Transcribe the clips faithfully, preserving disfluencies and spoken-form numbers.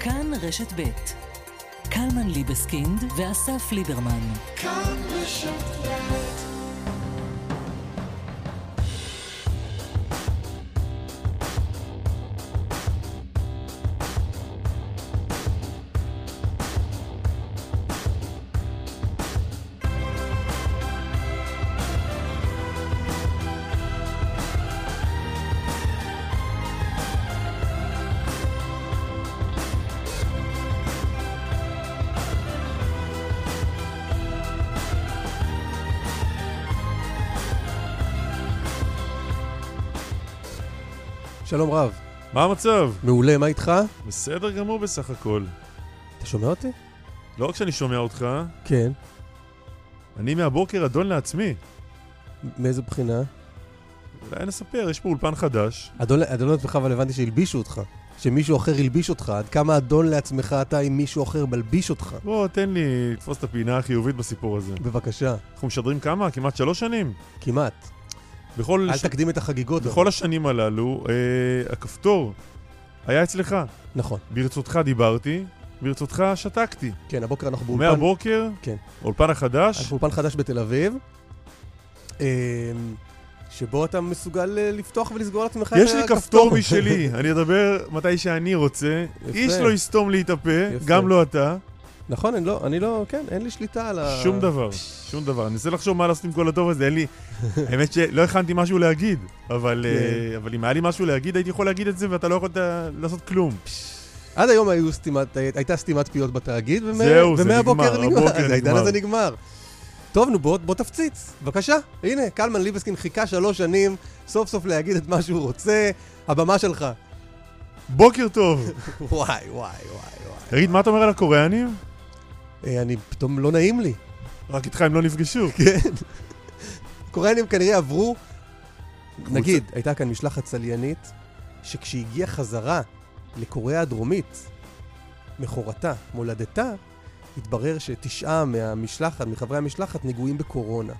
כאן רשת ב' קלמן ליבסקינד ואסף ליברמן. כאן רשת ב' שלום רב. מה המצב? מעולה, מה איתך? בסדר גמור בסך הכל. אתה שומע אותי? לא רק שאני שומע אותך. כן. אני מהבוקר אדון לעצמי. מאיזה בחינה? אולי נספר, יש פה אולפן חדש. אדון, אדון לעצמך, אבל הבנתי שהלבישו אותך. שמישהו אחר הלביש אותך. עד כמה אדון לעצמך אתה אם מישהו אחר מלביש אותך? בוא, תן לי לתפוס את הפינה החיובית בסיפור הזה. בבקשה. אנחנו משדרים כמה? כמעט שלוש שנים? כמעט. אל ש... תקדים את החגיגות. בכל אבל. השנים הללו, אה, הכפתור היה אצלך. נכון. ברצותך דיברתי, ברצותך שתקתי. כן, הבוקר אנחנו באולפן... מהבוקר, כן. אולפן החדש. אנחנו אולפן חדש בתל אביב, אה, שבו אתה מסוגל לפתוח ולסגור את עצמך. יש לי כפתור משלי, אני אדבר מתי שאני רוצה. יפה. איש לא יסתום לי את הפה, גם לא אתה. נכון, אני לא, אני לא, כן, אין לי שליטה על ה... שום דבר, שום דבר. אני אנסה לחשוב מה לעשות עם כל הטוב הזה, אין לי... האמת שלא הכנתי משהו להגיד, אבל אם היה לי משהו להגיד, הייתי יכול להגיד את זה, ואתה לא יכולת לעשות כלום. עד היום הייתה סתימת פיות בתאגיד, ומהבוקר נגמר. העידן הזה נגמר. טוב, נו, בוא תפציץ. בבקשה, הנה, קלמן ליבסקין חיכה שלוש שנים, סוף סוף להגיד את מה שהוא רוצה, הבמה שלך. בוקר טוב. וואי, וואי, וואי. תגיד, מה אתה אומר על הקוריאנים? אני פתאום לא נעים לי. רק איתך הם לא נפגשו. כן. קוריאנים כנראה עברו, נגיד, הייתה כאן משלחת צליינית, שכשהגיעה חזרה לקוריאה הדרומית, מחורתה, מולדתה, התברר שתשעה מהמשלחת, מחברי המשלחת, נגועים בקורונה.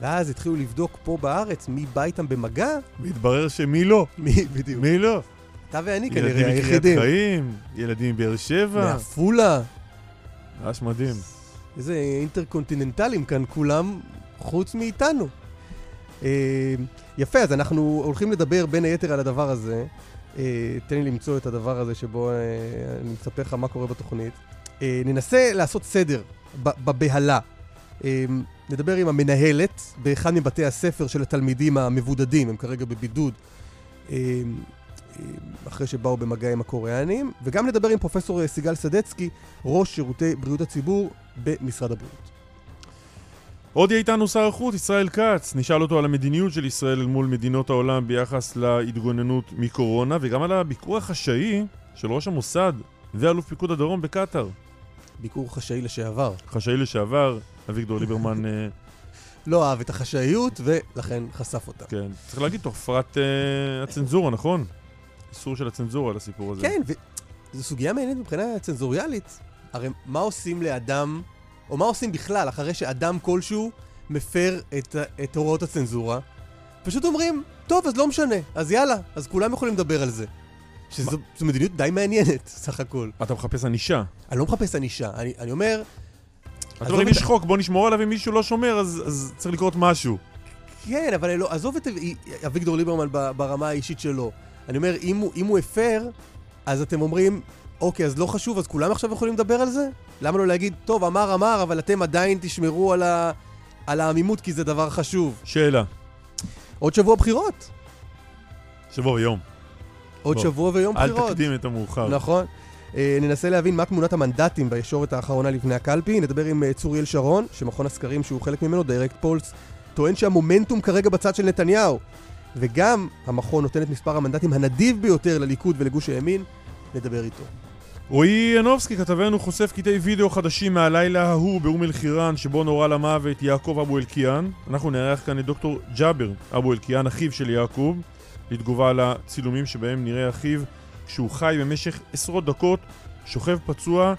ואז התחילו לבדוק פה בארץ מי בא איתם במגע. והתברר שמי לא. מי, בדיוק. מי לא. אתה ואני כנראה היחידים. ילדים מקריאת חיים, ילדים מבאר שבע. מהפולה. ממש מדהים. איזה אינטרקונטיננטלים כאן כולם חוץ מאיתנו. אה, יפה, אז אנחנו הולכים לדבר בין היתר על הדבר הזה. אה, תן לי למצוא את הדבר הזה שבו אה, אני מספר לך מה קורה בתוכנית. אה, ננסה לעשות סדר בבהלה. אה, נדבר עם המנהלת באחד מבתי הספר של התלמידים המבודדים, הם כרגע בבידוד. אה, אחרי שבאו במגע עם הקוריאנים, וגם נדבר עם פרופסור סיגל סדצקי, ראש שירותי בריאות הציבור במשרד הבריאות. עוד יהיה איתנו שר החוץ, ישראל כץ. נשאל אותו על המדיניות של ישראל אל מול מדינות העולם ביחס להתגוננות מקורונה, וגם על הביקור החשאי של ראש המוסד ואלוף פיקוד הדרום בקטר. ביקור חשאי לשעבר. חשאי לשעבר, אביגדור ליברמן... לא אהב את החשאיות, ולכן חשף אותה. כן, צריך להגיד תוך פרט הצנזורה, נכון? איסור של הצנזורה לסיפור הזה. כן, וזו סוגיה מעניינת מבחינה צנזוריאלית. הרי מה עושים לאדם, או מה עושים בכלל, אחרי שאדם כלשהו מפר את, את הוראות הצנזורה? פשוט אומרים, טוב, אז לא משנה, אז יאללה, אז כולם יכולים לדבר על זה. שזו זו מדיניות די מעניינת, סך הכל. אתה מחפש ענישה. אני לא מחפש ענישה, אני, אני אומר... אתה אומר, אם יש חוק, בוא נשמור עליו, אם מישהו לא שומר, אז, אז צריך לקרות משהו. כן, אבל לא, עזוב את אביגדור ליברמן ברמה האישית שלו. אני אומר, אם הוא, אם הוא אפר, אז אתם אומרים, אוקיי, אז לא חשוב, אז כולם עכשיו יכולים לדבר על זה? למה לא להגיד, טוב, אמר, אמר, אבל אתם עדיין תשמרו על ה, על העמימות, כי זה דבר חשוב. שאלה. עוד שבוע בחירות. שבוע ויום. עוד בוא. שבוע ויום אל בחירות. אל תקדים את המאוחר. נכון. ננסה להבין מה תמונת המנדטים בישורת האחרונה לפני הקלפי. נדבר עם צוריאל שרון, שמכון הסקרים שהוא חלק ממנו, דיירקט פולס, טוען שהמומנטום כרגע בצד של נתניהו. וגם המכון נותן את מספר המנדטים הנדיב ביותר לליכוד ולגוש הימין. נדבר איתו. רועי ינובסקי כתבנו חושף קטעי וידאו חדשים מהלילה ההוא באום אל-חיראן, שבו נורה למוות יעקוב אבו אלקיעאן. אנחנו נארח כאן את דוקטור ג'אבר אבו אלקיעאן, אחיו של יעקוב, לתגובה על הצילומים שבהם נראה אחיו שהוא חי במשך עשרות דקות, שוכב פצוע,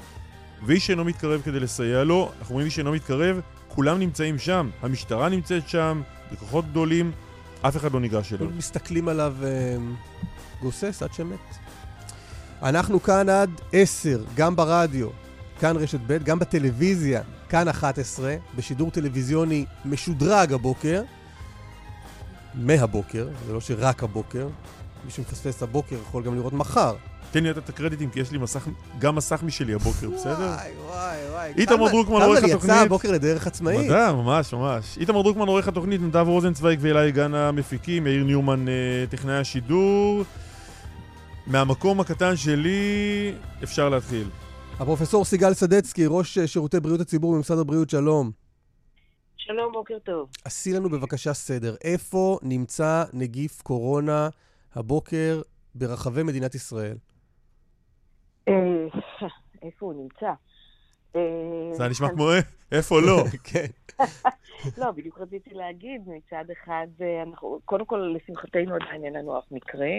ואיש אינו מתקרב כדי לסייע לו. אנחנו אומרים איש אינו מתקרב, כולם נמצאים שם, המשטרה נמצאת שם, בכוחות גדולים, אף אחד לא ניגש אליו. מסתכלים עליו גוסס עד שמת. אנחנו כאן עד עשר, גם ברדיו, כאן רשת ב', גם בטלוויזיה, כאן אחת עשרה, בשידור טלוויזיוני משודרג הבוקר, מהבוקר, זה לא שרק הבוקר, מי שמפספס הבוקר יכול גם לראות מחר. תן לי את הקרדיטים, כי יש לי מסך, גם מסך משלי הבוקר, בסדר? וואי, וואי, וואי. איתמר דרוקמן עורך התוכנית. יצא הבוקר לדרך עצמאית. מדע, ממש, ממש. איתמר דרוקמן עורך התוכנית, נדב רוזנצוויג ואלי גן המפיקים, יאיר ניומן טכנאי השידור. מהמקום הקטן שלי אפשר להתחיל. הפרופסור סיגל סדצקי, ראש שירותי בריאות הציבור במשרד הבריאות, שלום. שלום, בוקר טוב. עשי לנו בבקשה סדר. איפה נמצא נגיף קורונה הבוקר ברחבי מדינת ישראל? איפה הוא נמצא? זה נשמע כמו איפה לא. לא, בדיוק רציתי להגיד, מצד אחד, קודם כל, לשמחתנו עדיין אין לנו אף מקרה.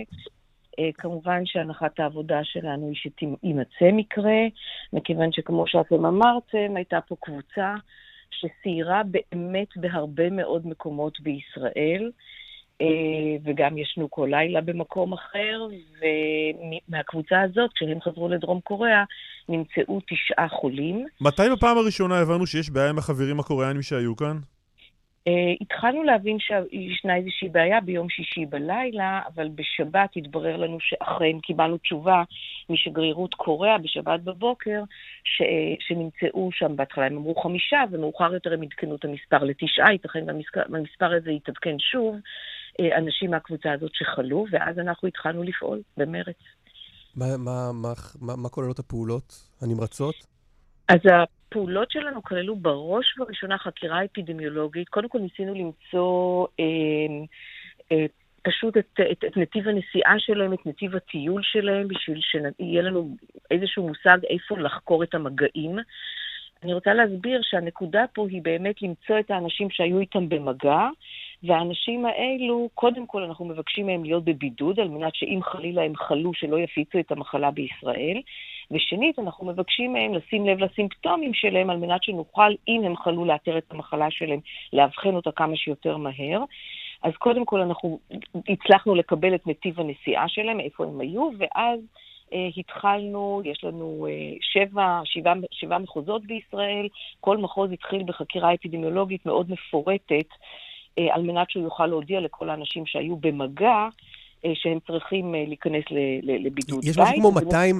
כמובן שהנחת העבודה שלנו היא שתימצא מקרה, מכיוון שכמו שאתם אמרתם, הייתה פה קבוצה שסיירה באמת בהרבה מאוד מקומות בישראל, וגם ישנו כל לילה במקום אחר, ומהקבוצה הזאת, כשהם חזרו לדרום קוריאה, נמצאו תשעה חולים. מתי בפעם הראשונה הבנו שיש בעיה עם החברים הקוריאנים שהיו כאן? התחלנו להבין שישנה איזושהי בעיה ביום שישי בלילה, אבל בשבת התברר לנו שאכן קיבלנו תשובה משגרירות קוריאה בשבת בבוקר, שנמצאו שם בהתחלה, הם אמרו חמישה, ומאוחר יותר הם עדכנו את המספר לתשעה, ייתכן והמספר הזה יתעדכן שוב, אנשים מהקבוצה הזאת שחלו, ואז אנחנו התחלנו לפעול במרץ. מה כוללות הפעולות הנמרצות? אז הפעולות שלנו כללו בראש ובראשונה חקירה אפידמיולוגית. קודם כל ניסינו למצוא אה, אה, פשוט את, את, את נתיב הנסיעה שלהם, את נתיב הטיול שלהם, בשביל שיהיה לנו איזשהו מושג איפה לחקור את המגעים. אני רוצה להסביר שהנקודה פה היא באמת למצוא את האנשים שהיו איתם במגע, והאנשים האלו, קודם כל אנחנו מבקשים מהם להיות בבידוד, על מנת שאם חלילה הם חלו שלא יפיצו את המחלה בישראל, ושנית, אנחנו מבקשים מהם לשים לב לסימפטומים שלהם, על מנת שנוכל, אם הם חלו לאתר את המחלה שלהם, להבחן אותה כמה שיותר מהר. אז קודם כל אנחנו הצלחנו לקבל את נתיב הנסיעה שלהם, איפה הם היו, ואז אה, התחלנו, יש לנו אה, שבע, שבע, שבע מחוזות בישראל, כל מחוז התחיל בחקירה אפידמיולוגית מאוד מפורטת, אה, על מנת שהוא יוכל להודיע לכל האנשים שהיו במגע, שהם צריכים להיכנס לבידוד בית. יש משהו כמו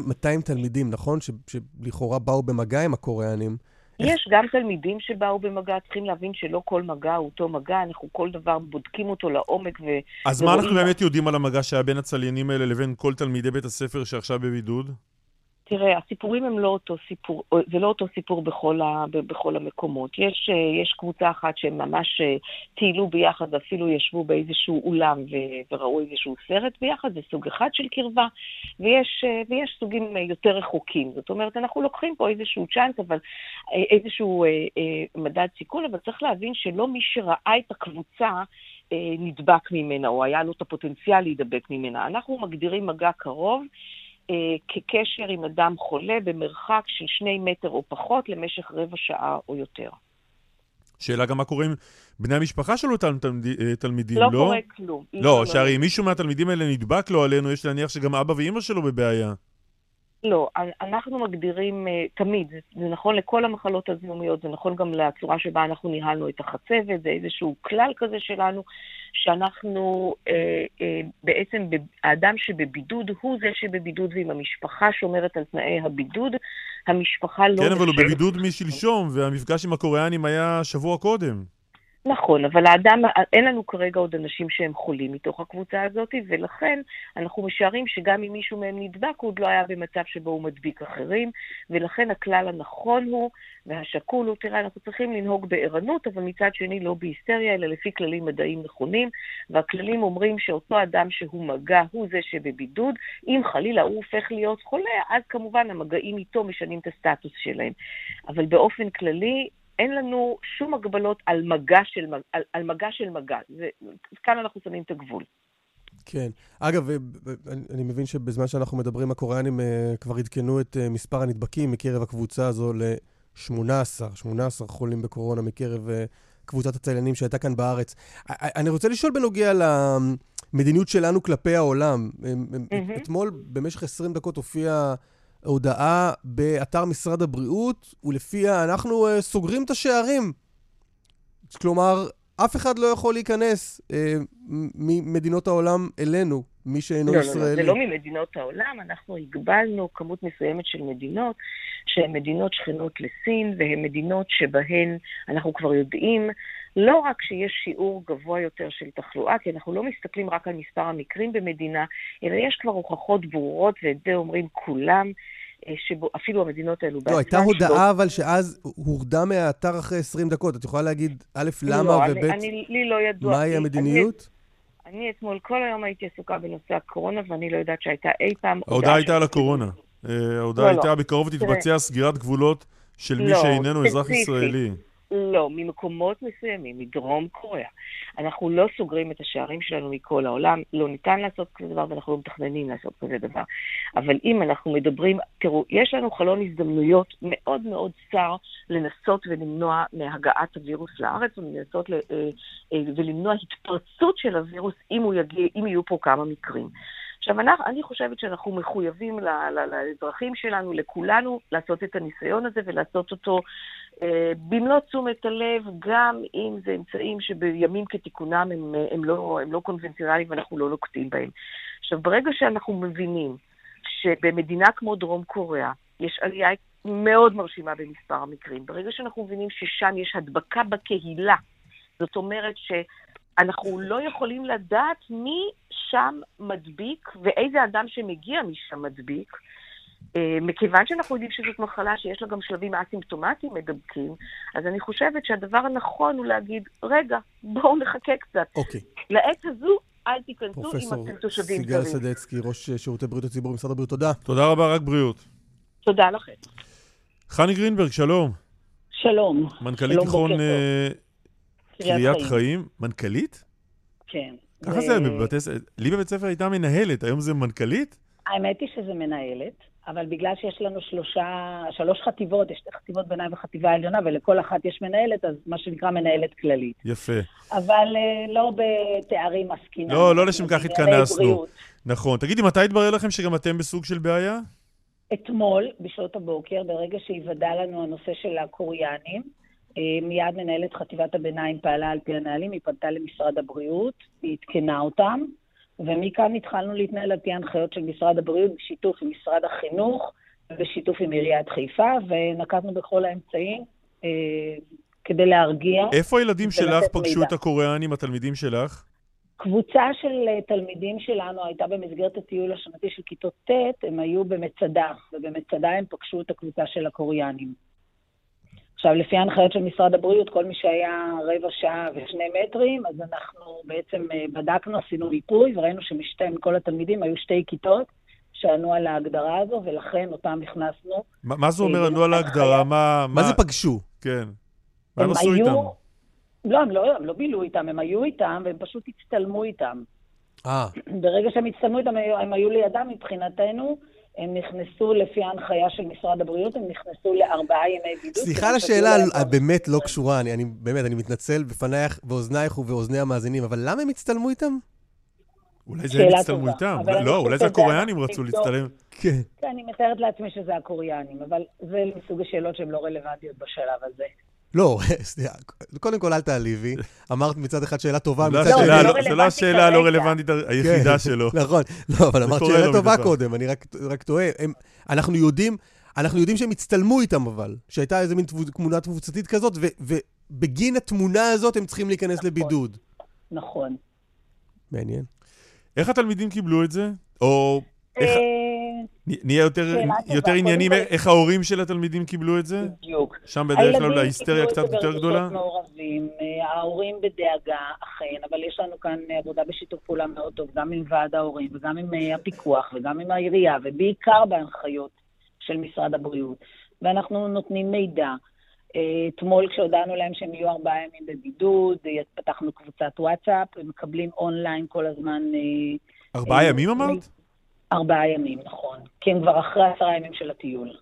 מאתיים תלמידים, נכון? שלכאורה באו במגע עם הקוריאנים. יש גם תלמידים שבאו במגע, צריכים להבין שלא כל מגע הוא אותו מגע, אנחנו כל דבר בודקים אותו לעומק. אז מה אנחנו באמת יודעים על המגע שהיה בין הצליינים האלה לבין כל תלמידי בית הספר שעכשיו בבידוד? תראה, הסיפורים הם לא אותו סיפור, זה לא אותו סיפור בכל ה, בכל המקומות. יש יש קבוצה אחת שהם ממש טיילו ביחד, אפילו ישבו באיזשהו אולם וראו איזשהו סרט ביחד, זה סוג אחד של קרבה, ויש ויש סוגים יותר רחוקים. זאת אומרת, אנחנו לוקחים פה איזשהו צ'אנס, אבל איזשהו מדד סיכון, אבל צריך להבין שלא מי שראה את הקבוצה נדבק ממנה, או היה לו את הפוטנציאל להידבק ממנה. אנחנו מגדירים מגע קרוב, כקשר עם אדם חולה במרחק של שני מטר או פחות למשך רבע שעה או יותר. שאלה גם מה קורה עם בני המשפחה של אותם תלמידים, לא? לא קורה כלום. לא, שהרי מישהו מהתלמידים האלה נדבק לו עלינו, יש להניח שגם אבא ואמא שלו בבעיה. לא, אנחנו מגדירים תמיד, זה נכון לכל המחלות הזיהומיות, זה נכון גם לצורה שבה אנחנו ניהלנו את החצבת, זה איזשהו כלל כזה שלנו, שאנחנו אה, אה, בעצם, האדם שבבידוד הוא זה שבבידוד, ואם המשפחה שומרת על תנאי הבידוד, המשפחה לא... כן, אבל הוא בבידוד משלשום, והמפגש עם הקוריאנים היה שבוע קודם. נכון, אבל האדם, אין לנו כרגע עוד אנשים שהם חולים מתוך הקבוצה הזאת, ולכן אנחנו משערים שגם אם מישהו מהם נדבק, הוא עוד לא היה במצב שבו הוא מדביק אחרים, ולכן הכלל הנכון הוא, והשקול הוא, תראה, אנחנו צריכים לנהוג בערנות, אבל מצד שני לא בהיסטריה, אלא לפי כללים מדעיים נכונים, והכללים אומרים שאותו אדם שהוא מגע, הוא זה שבבידוד, אם חלילה הוא הופך להיות חולה, אז כמובן המגעים איתו משנים את הסטטוס שלהם. אבל באופן כללי, אין לנו שום הגבלות על מגע של מגע, על, על מגע של מגע. זה, כאן אנחנו שמים את הגבול. כן. אגב, אני מבין שבזמן שאנחנו מדברים, הקוריאנים כבר עדכנו את מספר הנדבקים מקרב הקבוצה הזו ל-שמונה עשר, שמונה עשר חולים בקורונה מקרב קבוצת הצליינים שהייתה כאן בארץ. אני רוצה לשאול בנוגע מדיניות שלנו כלפי העולם. אתמול במשך עשרים דקות הופיעה הודעה באתר משרד הבריאות, ולפיה אנחנו סוגרים את השערים. כלומר, אף אחד לא יכול להיכנס אה, ממדינות העולם אלינו, מי שאינו לא, ישראלי. לא, זה לא ממדינות העולם, אנחנו הגבלנו כמות מסוימת של מדינות, שהן מדינות שכנות לסין, והן מדינות שבהן אנחנו כבר יודעים, לא רק שיש שיעור גבוה יותר של תחלואה, כי אנחנו לא מסתכלים רק על מספר המקרים במדינה, אלא יש כבר הוכחות ברורות, ואת זה אומרים כולם, שאפילו המדינות האלו... לא, הייתה הודעה אבל שאז הורדה מהאתר אחרי עשרים דקות. את יכולה להגיד א' למה וב' מהי המדיניות? אני אתמול כל היום הייתי עסוקה בנושא הקורונה, ואני לא יודעת שהייתה אי פעם... ההודעה הייתה על הקורונה. ההודעה הייתה בקרוב תתבצע סגירת גבולות של מי שאיננו אזרח ישראלי. לא, ממקומות מסוימים, מדרום קוריאה. אנחנו לא סוגרים את השערים שלנו מכל העולם, לא ניתן לעשות כזה דבר, ואנחנו לא מתכננים לעשות כזה דבר. אבל אם אנחנו מדברים, תראו, יש לנו חלון הזדמנויות מאוד מאוד צר לנסות ולמנוע מהגעת הווירוס לארץ, ולנסות ל, ולמנוע התפרצות של הווירוס אם, הוא יגיע, אם יהיו פה כמה מקרים. עכשיו, אני חושבת שאנחנו מחויבים לאזרחים שלנו, לכולנו, לעשות את הניסיון הזה ולעשות אותו במלוא תשומת הלב, גם אם זה אמצעים שבימים כתיקונם הם, הם לא, הם לא קונבנציונליים ואנחנו לא נוקטים בהם. עכשיו, ברגע שאנחנו מבינים שבמדינה כמו דרום קוריאה יש עלייה מאוד מרשימה במספר המקרים, ברגע שאנחנו מבינים ששם יש הדבקה בקהילה, זאת אומרת ש... אנחנו לא יכולים לדעת מי שם מדביק ואיזה אדם שמגיע משם מדביק, מכיוון שאנחנו יודעים שזאת מחלה שיש לה גם שלבים אסימפטומטיים מדבקים, אז אני חושבת שהדבר הנכון הוא להגיד, רגע, בואו נחכה קצת. אוקיי. לעת הזו, אל תיכנסו אם אתם תושבים זרים. פרופסור סיגל סדצקי, ראש שירותי בריאות הציבור במשרד הבריאות, תודה. תודה רבה, רק בריאות. תודה לכם. חני גרינברג, שלום. שלום. מנכ"לית תיכון... קריאת חיים, מנכלית? כן. ככה זה, לי בבית ספר הייתה מנהלת, היום זה מנכלית? האמת היא שזה מנהלת, אבל בגלל שיש לנו שלושה, שלוש חטיבות, יש חטיבות ביניים וחטיבה עליונה, ולכל אחת יש מנהלת, אז מה שנקרא מנהלת כללית. יפה. אבל לא בתארים עסקיניים. לא, לא לשם כך התכנסנו. נכון. תגידי, מתי התברר לכם שגם אתם בסוג של בעיה? אתמול, בשעות הבוקר, ברגע שהיוודע לנו הנושא של הקוריאנים, מיד מנהלת חטיבת הביניים פעלה על פי הנהלים, היא פנתה למשרד הבריאות, היא התקנה אותם, ומכאן התחלנו להתנהל על פי הנחיות של משרד הבריאות, בשיתוף עם משרד החינוך, בשיתוף עם עיריית חיפה, ונקטנו בכל האמצעים אה, כדי להרגיע. איפה הילדים שלך פגשו מידע. את הקוריאנים, התלמידים שלך? קבוצה של תלמידים שלנו הייתה במסגרת הטיול השנתי של כיתות ט', הם היו במצדה, ובמצדה הם פגשו את הקבוצה של הקוריאנים. עכשיו, לפי ההנחיות של משרד הבריאות, כל מי שהיה רבע שעה ושני מטרים, אז אנחנו בעצם בדקנו, עשינו ריפוי, וראינו שמשתי מכל התלמידים היו שתי כיתות שענו על ההגדרה הזו, ולכן אותם הכנסנו. מה זה אומר, ענו על ההגדרה? מה זה פגשו? כן. מה הם עשו איתם? לא, הם לא בילו איתם, הם היו איתם, והם פשוט הצטלמו איתם. ברגע שהם הצטלמו איתם, הם היו לידם מבחינתנו, הם נכנסו לפי ההנחיה של משרד הבריאות, הם נכנסו לארבעה ימי בידוד. סליחה לשאלה, באמת לא קשורה, אני, אני, באמת, אני מתנצל בפנייך, באוזנייך ובאוזני המאזינים, אבל למה הם הצטלמו איתם? אולי זה הם הצטלמו איתם. לא, אולי זה הקוריאנים רצו להצטלם. כן, אני מתארת לעצמי שזה הקוריאנים, אבל זה מסוג השאלות שהן לא רלוונטיות בשלב הזה. לא, קודם כל אל תעליבי, אמרת מצד אחד שאלה טובה, זה לא השאלה הלא רלוונטית היחידה שלו. נכון, לא, אבל אמרת שאלה טובה קודם, אני רק טועה. אנחנו יודעים שהם הצטלמו איתם אבל, שהייתה איזה מין תמונה תבוצתית כזאת, ובגין התמונה הזאת הם צריכים להיכנס לבידוד. נכון. מעניין. איך התלמידים קיבלו את זה? או... נהיה יותר עניינים, איך ההורים של התלמידים קיבלו את זה? בדיוק. שם בדרך כלל ההיסטריה קצת יותר גדולה? ההורים בדאגה, אכן, אבל יש לנו כאן עבודה בשיתוף פעולה מאוד טוב, גם עם ועד ההורים, וגם עם הפיקוח, וגם עם העירייה, ובעיקר בהנחיות של משרד הבריאות. ואנחנו נותנים מידע. אתמול כשהודענו להם שהם יהיו ארבעה ימים בבידוד, פתחנו קבוצת וואטסאפ, הם מקבלים אונליין כל הזמן... ארבעה ימים אמרת? ארבעה ימים, נכון. כי הם כבר אחרי עשרה ימים של הטיול.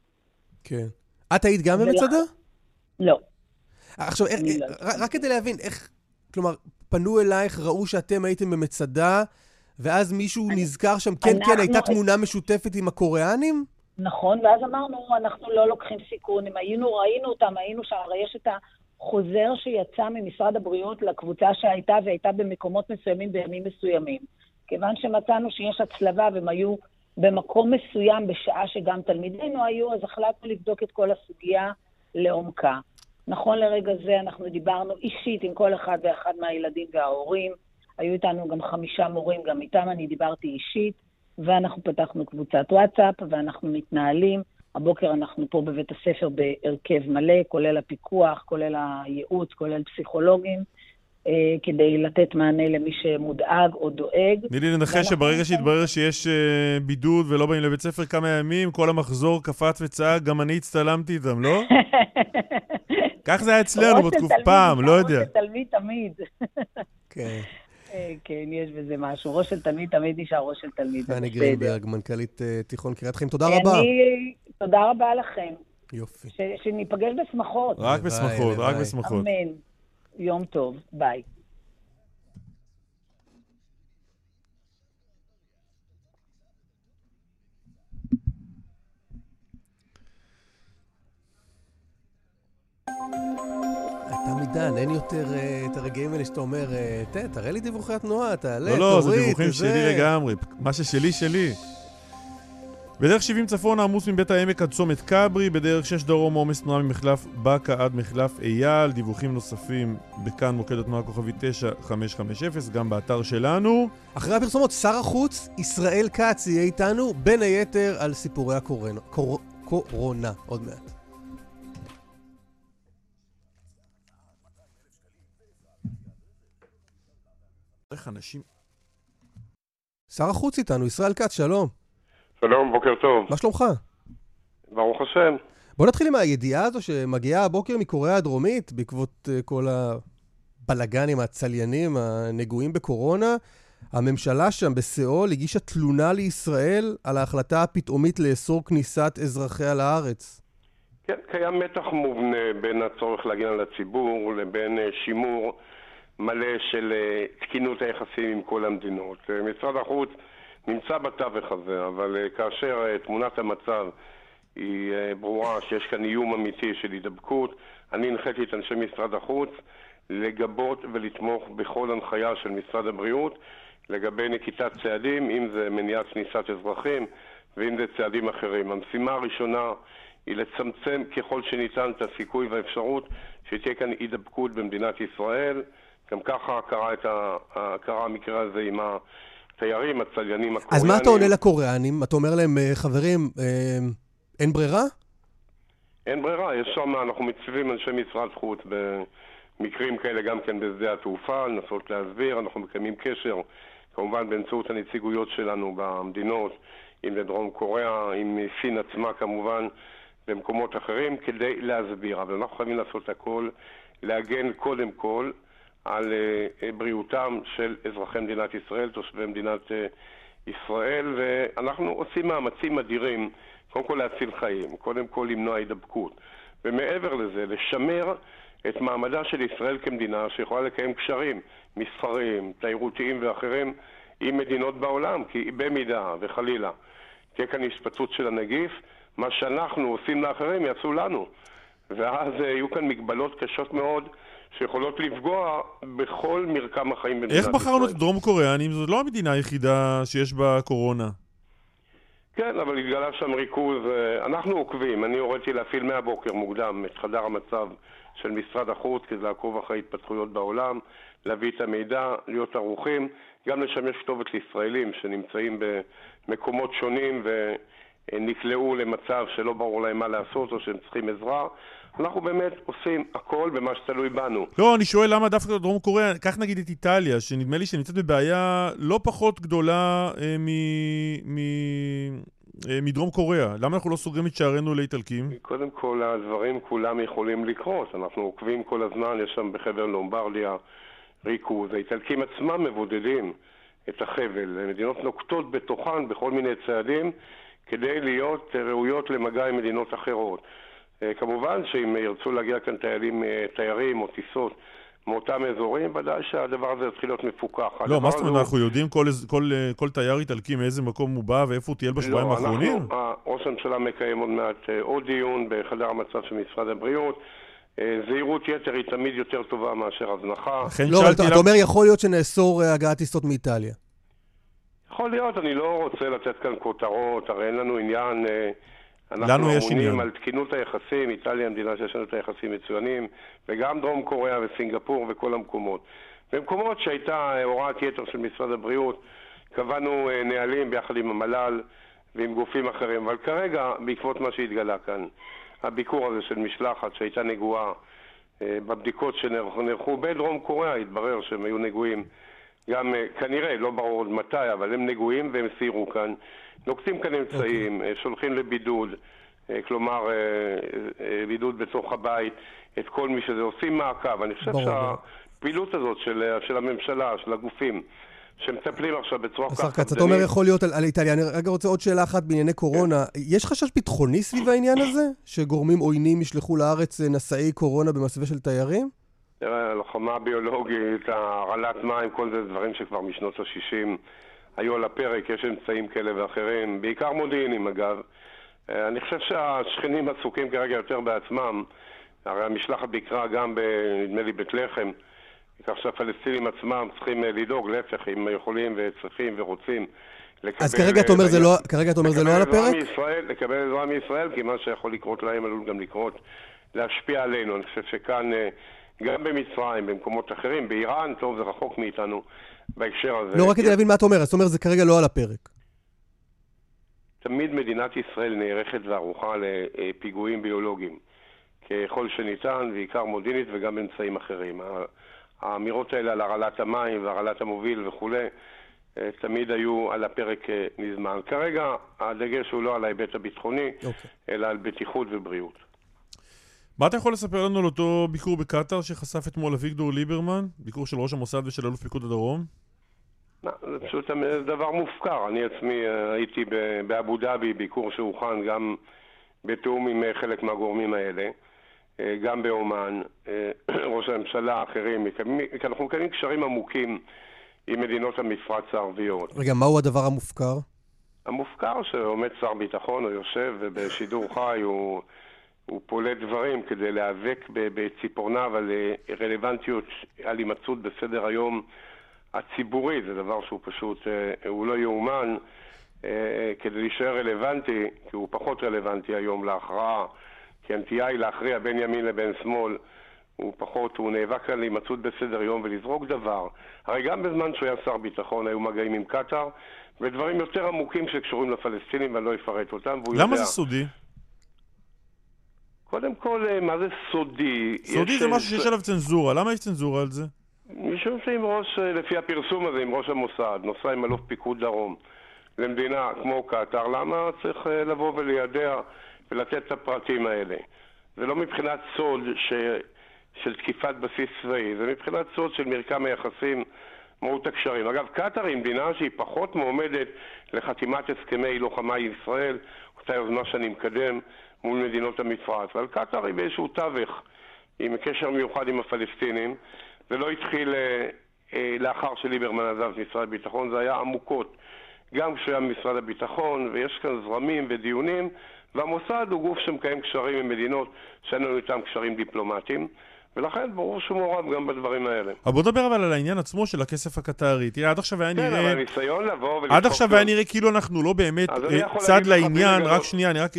כן. את היית גם במצדה? לא. עכשיו, רק כדי להבין, איך, כלומר, פנו אלייך, ראו שאתם הייתם במצדה, ואז מישהו נזכר שם, כן, כן, הייתה תמונה משותפת עם הקוריאנים? נכון, ואז אמרנו, אנחנו לא לוקחים סיכון. אם היינו, ראינו אותם, היינו שהרי יש את החוזר שיצא ממשרד הבריאות לקבוצה שהייתה, והייתה במקומות מסוימים בימים מסוימים. כיוון שמצאנו שיש הצלבה והם היו במקום מסוים בשעה שגם תלמידינו היו, אז החלטנו לבדוק את כל הסוגיה לעומקה. נכון לרגע זה אנחנו דיברנו אישית עם כל אחד ואחד מהילדים וההורים, היו איתנו גם חמישה מורים, גם איתם אני דיברתי אישית, ואנחנו פתחנו קבוצת וואטסאפ, ואנחנו מתנהלים. הבוקר אנחנו פה בבית הספר בהרכב מלא, כולל הפיקוח, כולל הייעוץ, כולל פסיכולוגים, אה, כדי לתת מענה למי שמודאג או דואג. נילי, ננחש שברגע שהתברר שיש אה, בידוד ולא באים לבית ספר כמה ימים, כל המחזור קפץ וצעק, גם אני הצטלמתי איתם, לא? כך זה היה אצלנו בתקופה פעם, לא יודע. ראש של תלמיד תמיד. כן. כן, יש בזה משהו. ראש של תלמיד, תמיד נשאר ראש של תלמיד. חני גרינברג, מנכ"לית תיכון קריית חיים. תודה רבה. תודה רבה לכם. יופי. שניפגש בשמחות. רק בשמחות, רק בשמחות. אמן. יום טוב. ביי. עידן, אין יותר את הרגעים האלה שאתה אומר, תראה לי דיווחי התנועה, תעלה, תוריד. לא, לא, זה דיווחים שלי לגמרי, מה ששלי, שלי. בדרך שבעים צפון, העמוס מבית העמק עד צומת קברי, בדרך שש דרום, עומס תנועה ממחלף בקה עד מחלף אייל, דיווחים נוספים בכאן מוקד התנועה כוכבי תשע חמש חמש אפס, גם באתר שלנו. אחרי הפרסומות, שר החוץ, ישראל כץ יהיה איתנו, בין היתר על סיפורי הקורונה, קור... קורונה, עוד מעט. איך אנשים... שר החוץ איתנו, ישראל כץ, שלום. שלום, בוקר טוב. מה שלומך? ברוך השם. בוא נתחיל עם הידיעה הזו שמגיעה הבוקר מקוריאה הדרומית, בעקבות כל הבלגנים, הצליינים, הנגועים בקורונה. הממשלה שם בסאול הגישה תלונה לישראל על ההחלטה הפתאומית לאסור כניסת אזרחיה לארץ. כן, קיים מתח מובנה בין הצורך להגן על הציבור לבין שימור מלא של תקינות היחסים עם כל המדינות. משרד החוץ נמצא בתווך הזה, אבל כאשר תמונת המצב היא ברורה שיש כאן איום אמיתי של הידבקות, אני הנחיתי את אנשי משרד החוץ לגבות ולתמוך בכל הנחיה של משרד הבריאות לגבי נקיטת צעדים, אם זה מניעת כניסת אזרחים ואם זה צעדים אחרים. המשימה הראשונה היא לצמצם ככל שניתן את הסיכוי והאפשרות שתהיה כאן הידבקות במדינת ישראל. גם ככה קרה, את ה... קרה המקרה הזה עם התיירים, הצליינים הקוריאנים. אז מה אתה עונה לקוריאנים? אתה אומר להם, חברים, אין ברירה? אין ברירה, יש שם, אנחנו מצווים אנשי משרד חוץ במקרים כאלה גם כן בשדה התעופה, לנסות להסביר, אנחנו מקיימים קשר, כמובן באמצעות הנציגויות שלנו במדינות, אם לדרום קוריאה, עם סין עצמה כמובן, במקומות אחרים, כדי להסביר. אבל אנחנו חייבים לעשות הכל, להגן קודם כל, על בריאותם של אזרחי מדינת ישראל, תושבי מדינת ישראל, ואנחנו עושים מאמצים אדירים, קודם כל להציל חיים, קודם כל למנוע הידבקות, ומעבר לזה, לשמר את מעמדה של ישראל כמדינה שיכולה לקיים קשרים מסחריים, תיירותיים ואחרים עם מדינות בעולם, כי במידה וחלילה תהיה כאן השפצות של הנגיף, מה שאנחנו עושים לאחרים יעשו לנו, ואז יהיו כאן מגבלות קשות מאוד, שיכולות לפגוע בכל מרקם החיים במדינת ישראל. איך בחרנו את דרום קוריאנים? זאת לא המדינה היחידה שיש בה קורונה. כן, אבל התגלה שם ריכוז. אנחנו עוקבים. אני הורדתי להפעיל מהבוקר מוקדם את חדר המצב של משרד החוץ, כדי לעקוב אחרי התפתחויות בעולם, להביא את המידע, להיות ערוכים, גם לשמש כתובת לישראלים שנמצאים במקומות שונים ונקלעו למצב שלא ברור להם מה לעשות או שהם צריכים עזרה. אנחנו באמת עושים הכל במה שתלוי בנו. לא, אני שואל למה דווקא דרום קוריאה, כך נגיד את איטליה, שנדמה לי שנמצאת בבעיה לא פחות גדולה אה, מ, מ, אה, מדרום קוריאה. למה אנחנו לא סוגרים את שערנו לאיטלקים? קודם כל, הדברים כולם יכולים לקרות. אנחנו עוקבים כל הזמן, יש שם בחבר לומברדיה ריכוז. האיטלקים עצמם מבודדים את החבל. מדינות נוקטות בתוכן בכל מיני צעדים, כדי להיות ראויות למגע עם מדינות אחרות. כמובן שאם ירצו להגיע כאן תיירים, תיירים או טיסות מאותם אזורים, ודאי שהדבר הזה יתחיל להיות מפוקח. לא, מה זאת אומרת, אנחנו יודעים כל תייר איטלקי מאיזה מקום הוא בא ואיפה הוא תהיה בשבועיים האחרונים? לא, ראש הממשלה מקיים עוד מעט עוד דיון בחדר המצב של משרד הבריאות. זהירות יתר היא תמיד יותר טובה מאשר הזנחה. לא, אתה אומר יכול להיות שנאסור הגעת טיסות מאיטליה. יכול להיות, אני לא רוצה לתת כאן כותרות, הרי אין לנו עניין, אנחנו אמונים על תקינות היחסים, איטליה המדינה שיש לנו את היחסים מצוינים, וגם דרום קוריאה וסינגפור וכל המקומות. במקומות שהייתה הוראת יתר של משרד הבריאות, קבענו נהלים ביחד עם המל"ל ועם גופים אחרים, אבל כרגע, בעקבות מה שהתגלה כאן, הביקור הזה של משלחת שהייתה נגועה בבדיקות שנערכו בדרום קוריאה, התברר שהם היו נגועים, גם כנראה, לא ברור עוד מתי, אבל הם נגועים והם סיירו כאן. נוקטים כאן אמצעים, שולחים לבידוד, כלומר, בידוד בתוך הבית, את כל מי שזה עושים מעקב. אני חושב שהפעילות הזאת של, של הממשלה, של הגופים, שמטפלים עכשיו בצורה כך... השר קצת, אתה אומר יכול להיות על, על איטליה. אני רגע רוצה עוד שאלה אחת בענייני קורונה. יש חשש ביטחוני סביב העניין הזה? שגורמים עוינים ישלחו לארץ נשאי קורונה במסווה של תיירים? הלוחמה הביולוגית, הרעלת מים, כל זה דברים שכבר משנות ה-שישים היו על הפרק, יש אמצעים כאלה ואחרים, בעיקר מודיעינים אגב. אני חושב שהשכנים עסוקים כרגע יותר בעצמם, הרי המשלחת ביקרה גם נדמה לי בית לחם, כך שהפלסטינים עצמם צריכים לדאוג, להפך, אם יכולים וצריכים ורוצים. אז כרגע אתה אומר זה לא, כרגע אתה אומר זה לא על הפרק? לקבל עזרה מישראל, כי מה שיכול לקרות להם עלול גם לקרות, להשפיע עלינו. אני חושב שכאן... גם במצרים, במקומות אחרים, באיראן, טוב, זה רחוק מאיתנו בהקשר הזה. לא רק כדי להבין מה אתה אומר, אתה אומר, זה כרגע לא על הפרק. תמיד מדינת ישראל נערכת וערוכה לפיגועים ביולוגיים, ככל שניתן, ועיקר מודיעינית וגם אמצעים אחרים. האמירות האלה על הרעלת המים והרעלת המוביל וכו', תמיד היו על הפרק מזמן. כרגע הדגש הוא לא על ההיבט הביטחוני, אלא על בטיחות ובריאות. מה אתה יכול לספר לנו על אותו ביקור בקטר שחשף אתמול אביגדור ליברמן? ביקור של ראש המוסד ושל אלוף פיקוד הדרום? זה פשוט דבר מופקר. אני עצמי הייתי באבו דאבי, ביקור שהוכן גם בתאום עם חלק מהגורמים האלה, גם באומן, ראש הממשלה, אחרים. אנחנו מקיימים קשרים עמוקים עם מדינות המפרץ הערביות. רגע, מהו הדבר המופקר? המופקר שעומד שר ביטחון, הוא יושב ובשידור חי הוא... הוא פועל דברים כדי להיאבק בציפורניו על רלוונטיות, על הימצאות בסדר היום הציבורי. זה דבר שהוא פשוט, הוא לא יאומן, כדי להישאר רלוונטי, כי הוא פחות רלוונטי היום להכרעה, כי הנטייה היא להכריע בין ימין לבין שמאל, הוא פחות, הוא נאבק על הימצאות בסדר יום ולזרוק דבר. הרי גם בזמן שהוא היה שר ביטחון היו מגעים עם קטר, ודברים יותר עמוקים שקשורים לפלסטינים ואני לא אפרט אותם. למה זה סודי? קודם כל, מה זה סודי? סודי זה משהו שיש עליו צנזורה. למה יש צנזורה על זה? משום שעם ראש, לפי הפרסום הזה, עם ראש המוסד, נוסע עם אלוף פיקוד דרום למדינה כמו קטר, למה צריך לבוא ולידע ולתת את הפרטים האלה? זה לא מבחינת סוד של תקיפת בסיס צבאי, זה מבחינת סוד של מרקם היחסים מהות הקשרים. אגב, קטר היא מדינה שהיא פחות מועמדת לחתימת הסכמי לוחמה ישראל, אותה יוזמה שאני מקדם, מול מדינות המפרץ. אבל קטר היא באיזשהו תווך עם קשר מיוחד עם הפלסטינים. זה לא התחיל אה, אה, לאחר שליברמן עזב משרד הביטחון, זה היה עמוקות. גם כשהיה משרד הביטחון, ויש כאן זרמים ודיונים, והמוסד הוא גוף שמקיים קשרים עם מדינות שאין לנו איתם קשרים דיפלומטיים, ולכן ברור שהוא מעורב גם בדברים האלה. אבל בוא נדבר אבל על העניין עצמו של הכסף הקטרי. תראה, עד עכשיו היה נראה... כן, אבל ניסיון לבוא... עד עכשיו היה נראה כאילו אנחנו לא באמת צד לעניין, רק שנייה, אני רק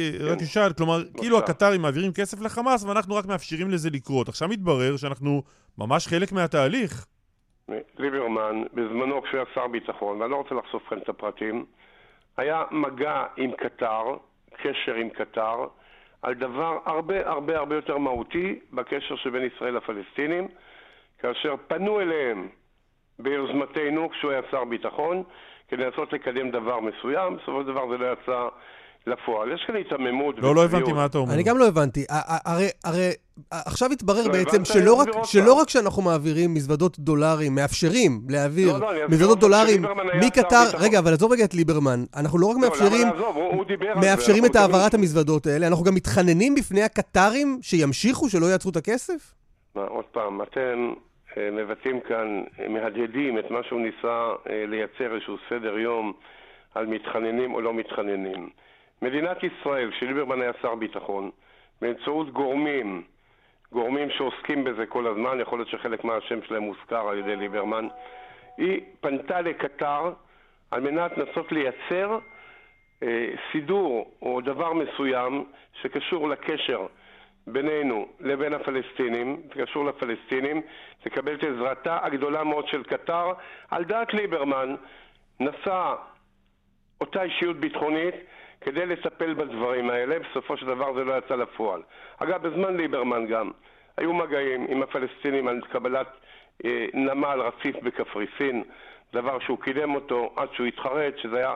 אשאל, כלומר, כאילו הקטרים מעבירים כסף לחמאס, ואנחנו רק מאפשרים לזה לקרות. עכשיו מתברר שאנחנו ממש חלק מהתהליך. ליברמן, בזמנו כשהיה שר ביטחון, ואני לא רוצה לחשוף כאן את הפרטים, היה מגע עם קטר, קשר עם קטר, על דבר הרבה הרבה הרבה יותר מהותי בקשר שבין ישראל לפלסטינים, כאשר פנו אליהם ביוזמתנו כשהוא היה שר ביטחון, כדי לעשות לקדם דבר מסוים, בסופו של דבר זה לא יצא לפועל. יש כאן התעממות. לא, לא הבנתי מה אתה אומר. אני גם לא הבנתי. הרי עכשיו התברר בעצם שלא רק שאנחנו מעבירים מזוודות דולרים, מאפשרים להעביר מזוודות דולרים מקטר, רגע, אבל עזוב רגע את ליברמן, אנחנו לא רק מאפשרים מאפשרים את העברת המזוודות האלה, אנחנו גם מתחננים בפני הקטרים שימשיכו, שלא יעצרו את הכסף? עוד פעם, אתם מבצעים כאן, מהדהדים את מה שהוא ניסה לייצר, איזשהו סדר יום על מתחננים או לא מתחננים. מדינת ישראל, שליברמן היה שר ביטחון, באמצעות גורמים, גורמים שעוסקים בזה כל הזמן, יכול להיות שחלק מהשם שלהם מוזכר על ידי ליברמן, היא פנתה לקטר על מנת לנסות לייצר אה, סידור או דבר מסוים שקשור לקשר בינינו לבין הפלסטינים, קשור לפלסטינים, תקבל את עזרתה הגדולה מאוד של קטר. על דעת ליברמן נסע אותה אישיות ביטחונית כדי לטפל בדברים האלה, בסופו של דבר זה לא יצא לפועל. אגב, בזמן ליברמן גם היו מגעים עם הפלסטינים על קבלת אה, נמל רציף בקפריסין, דבר שהוא קידם אותו עד שהוא התחרט, שזה היה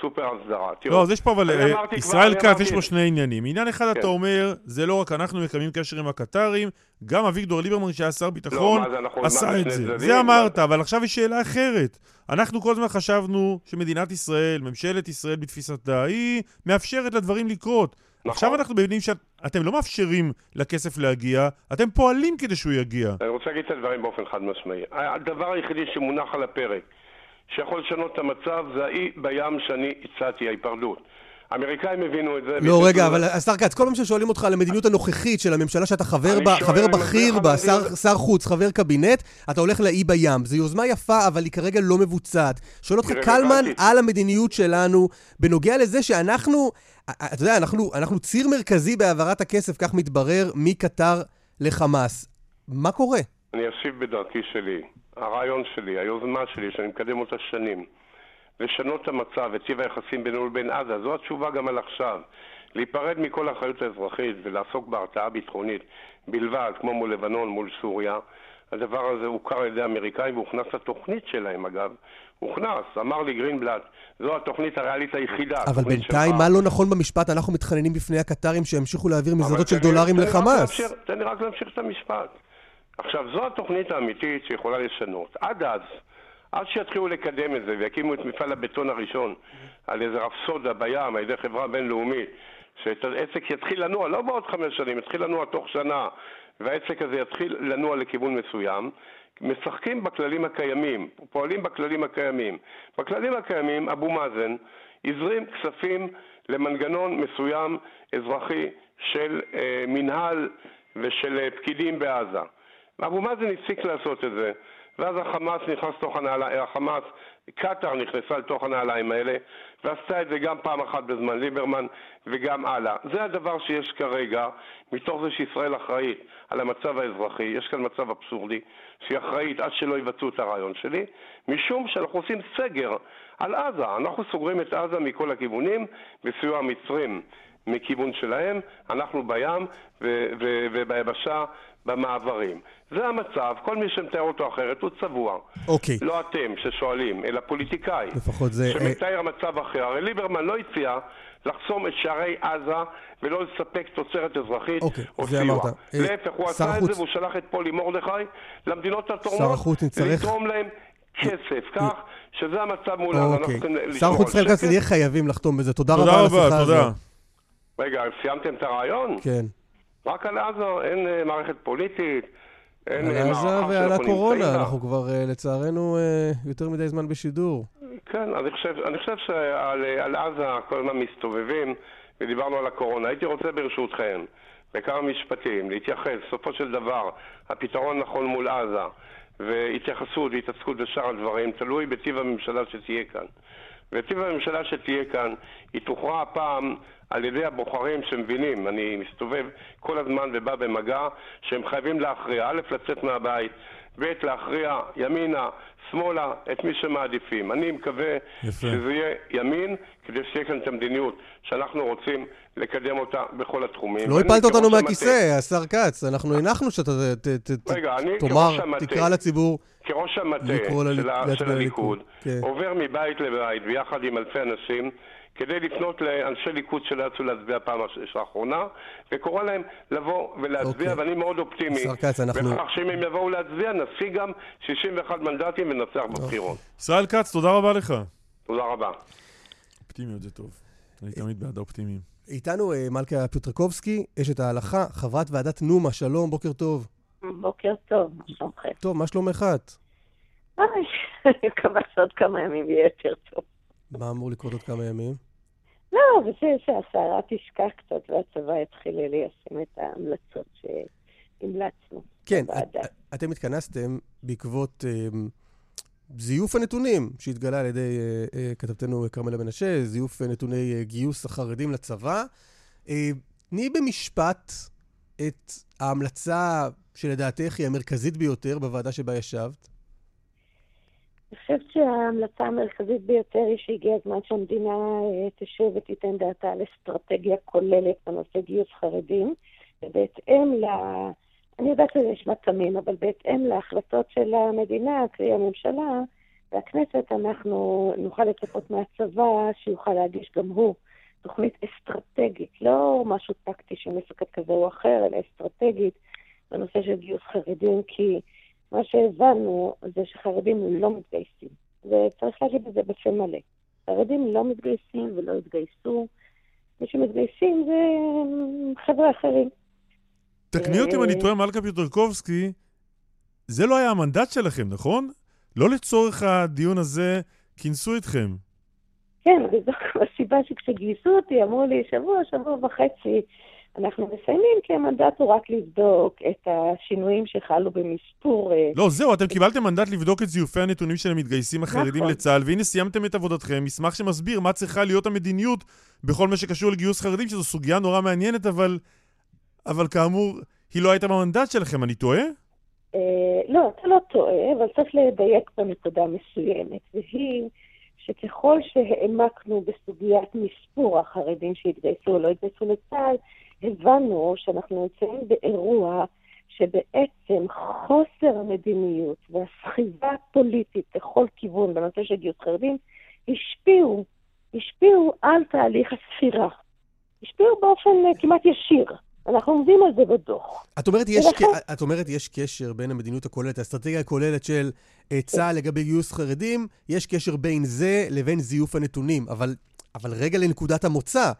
סופר הסדרה. לא, אז יש פה, אבל ישראל כץ, יש פה שני עניינים. עניין אחד, אתה אומר, זה לא רק אנחנו מקיימים קשר עם הקטרים, גם אביגדור ליברמן שהיה שר ביטחון עשה את זה. זה אמרת, אבל עכשיו יש שאלה אחרת. אנחנו כל הזמן חשבנו שמדינת ישראל, ממשלת ישראל בתפיסתה, היא מאפשרת לדברים לקרות. עכשיו אנחנו מבינים שאתם לא מאפשרים לכסף להגיע, אתם פועלים כדי שהוא יגיע. אני רוצה להגיד את הדברים באופן חד משמעי. הדבר היחידי שמונח על הפרק שיכול לשנות את המצב, זה האי בים שאני הצעתי, ההיפרדות. האמריקאים הבינו את זה. לא, רגע, אבל השר כץ, כל פעם ששואלים אותך על המדיניות הנוכחית של הממשלה שאתה חבר בכיר בה, שר חוץ, חבר קבינט, אתה הולך לאי בים. זו יוזמה יפה, אבל היא כרגע לא מבוצעת. שואל אותך קלמן על המדיניות שלנו, בנוגע לזה שאנחנו, אתה יודע, אנחנו ציר מרכזי בהעברת הכסף, כך מתברר, מקטר לחמאס. מה קורה? אני אשיב בדרכי שלי. הרעיון שלי, היוזמה שלי, שאני מקדם אותה שנים, לשנות את המצב וציב היחסים בינינו לבין עזה, זו התשובה גם על עכשיו. להיפרד מכל האחריות האזרחית ולעסוק בהרתעה ביטחונית בלבד, כמו מול לבנון, מול סוריה. הדבר הזה הוכר על ידי האמריקאים והוכנס לתוכנית שלהם, אגב. הוכנס, אמר לי גרינבלט, זו התוכנית הריאלית היחידה. אבל בינתיים, מה לא נכון במשפט? אנחנו מתחננים בפני הקטרים שהמשיכו להעביר מזוודות של דולרים לחמאס. תן לי רק להמשיך את המשפט. עכשיו, זו התוכנית האמיתית שיכולה לשנות. עד אז, עד שיתחילו לקדם את זה ויקימו את מפעל הבטון הראשון על איזה רפסודה בים, על ידי חברה בינלאומית, שהעסק יתחיל לנוע, לא בעוד חמש שנים, יתחיל לנוע תוך שנה, והעסק הזה יתחיל לנוע לכיוון מסוים, משחקים בכללים הקיימים, פועלים בכללים הקיימים. בכללים הקיימים, אבו מאזן הזרים כספים למנגנון מסוים אזרחי של אה, מנהל ושל אה, פקידים בעזה. אבו מאזן הפסיק לעשות את זה, ואז החמאס נכנס תוך הנעליים, החמאס, קטר נכנסה לתוך הנעליים האלה, ועשתה את זה גם פעם אחת בזמן ליברמן וגם הלאה. זה הדבר שיש כרגע, מתוך זה שישראל אחראית על המצב האזרחי, יש כאן מצב אבסורדי, שהיא אחראית עד שלא יבצעו את הרעיון שלי, משום שאנחנו עושים סגר על עזה, אנחנו סוגרים את עזה מכל הכיוונים, בסיוע המצרים מכיוון שלהם, אנחנו בים וביבשה, במעברים. זה המצב, כל מי שמתאר אותו אחרת הוא צבוע. אוקיי. לא אתם ששואלים, אלא פוליטיקאי. לפחות זה... שמתאר מצב אחר. הרי ליברמן לא הציע לחסום את שערי עזה ולא לספק תוצרת אזרחית אוקיי, או סיוע. אמרת. להפך, הוא עשה את זה והוא שלח את פולי מורדכי למדינות התורמות לתרום להם כסף, כך שזה המצב מולנו. אוקיי. שר חוץ ישראל כץ נהיה חייבים לחתום בזה. תודה רבה על השיחה הזאת. רגע, סיימתם את הרעיון? כן. רק על עזה, אין מערכת פוליטית, אין מערכה של הקורונה. על עזה ועל הקורונה, אנחנו כבר לצערנו יותר מדי זמן בשידור. כן, אני חושב, אני חושב שעל עזה כל הזמן מסתובבים, ודיברנו על הקורונה. הייתי רוצה ברשותכם, בכמה משפטים, להתייחס, סופו של דבר, הפתרון נכון מול עזה, והתייחסות והתעסקות בשאר הדברים, תלוי בטיב הממשלה שתהיה כאן. וטיב הממשלה שתהיה כאן, היא תוכרע הפעם על ידי הבוחרים שמבינים, אני מסתובב כל הזמן ובא במגע, שהם חייבים להכריע, א', לצאת מהבית, ב', להכריע ימינה, שמאלה, את מי שמעדיפים. אני מקווה יפה. שזה יהיה ימין, כדי שיהיה כאן את המדיניות שאנחנו רוצים לקדם אותה בכל התחומים. לא הפלת אותנו מהכיסא, השר כץ, אנחנו הנחנו שאתה תאמר, תקרא לציבור. כראש המטה של הליכוד, עובר מבית לבית ביחד עם אלפי אנשים, כדי לפנות לאנשי ליכוד שלעצו להצביע פעם האחרונה, וקורא להם לבוא ולהצביע, ואני מאוד אופטימי. וכך שאם הם יבואו להצביע, נשיג גם שישים ואחד מנדטים ונצח בבחירות. ישראל כץ, תודה רבה לך. תודה רבה. אופטימיות זה טוב. אני תמיד בעד האופטימיים. איתנו מלכה פיוטרקובסקי, אשת ההלכה, חברת ועדת נומה. שלום, בוקר טוב. בוקר טוב, מה שלומכם? טוב, מה שלומך את? אני מקווה שעוד כמה ימים יהיה יותר טוב. מה אמור לקרות עוד כמה ימים? לא, וזה שהסערה תשכח קצת והצבא יתחיל ליישם את ההמלצות שהמלצנו. כן, אתם התכנסתם בעקבות זיוף הנתונים שהתגלה על ידי כתבתנו קרמלה מנשה, זיוף נתוני גיוס החרדים לצבא. תני במשפט את ההמלצה שלדעתך היא המרכזית ביותר בוועדה שבה ישבת? אני חושבת שההמלצה המרכזית ביותר היא שהגיע הזמן שהמדינה תשב ותיתן דעתה על אסטרטגיה כוללת בנושא גיוס חרדים, ובהתאם ל... אני יודעת שזה נשמע תמים, אבל בהתאם להחלטות של המדינה, קרי הממשלה והכנסת, אנחנו נוכל לצפות מהצבא שיוכל להגיש גם הוא תוכנית אסטרטגית, לא משהו טקטי שמסקת כזה או אחר, אלא אסטרטגית בנושא של גיוס חרדים, כי מה שהבנו זה שחרדים לא מתגייסים. וצריך להגיד את זה בפה מלא. חרדים לא מתגייסים ולא התגייסו. מי שמתגייסים זה חבר'ה אחרים. תקני אותי אם אני טועה, מלכה פיוטרקובסקי, זה לא היה המנדט שלכם, נכון? לא לצורך הדיון הזה כינסו אתכם. כן, וזו הסיבה שכשגייסו אותי, אמרו לי שבוע, שבוע וחצי, אנחנו מסיימים, כי המנדט הוא רק לבדוק את השינויים שחלו במספור. לא, זהו, אתם קיבלתם מנדט לבדוק את זיופי הנתונים של המתגייסים החרדים לצה"ל, והנה סיימתם את עבודתכם, מסמך שמסביר מה צריכה להיות המדיניות בכל מה שקשור לגיוס חרדים, שזו סוגיה נורא מעניינת, אבל, אבל כאמור, היא לא הייתה במנדט שלכם, אני טועה? לא, אתה לא טועה, אבל צריך לדייק בנקודה מסוימת, והיא... שככל שהעמקנו בסוגיית מספור החרדים שהתגייסו או לא התגייסו לצה"ל, הבנו שאנחנו נמצאים באירוע שבעצם חוסר המדיניות והסחיבה הפוליטית לכל כיוון בנושא של גיוס חרדים השפיעו, השפיעו על תהליך הספירה. השפיעו באופן כמעט ישיר. אנחנו עומדים על זה בדוח. את אומרת, יש, ולכן... את אומרת, יש קשר בין המדיניות הכוללת, האסטרטגיה הכוללת של צה"ל לגבי גיוס חרדים, יש קשר בין זה לבין זיוף הנתונים. אבל, אבל רגע לנקודת המוצא,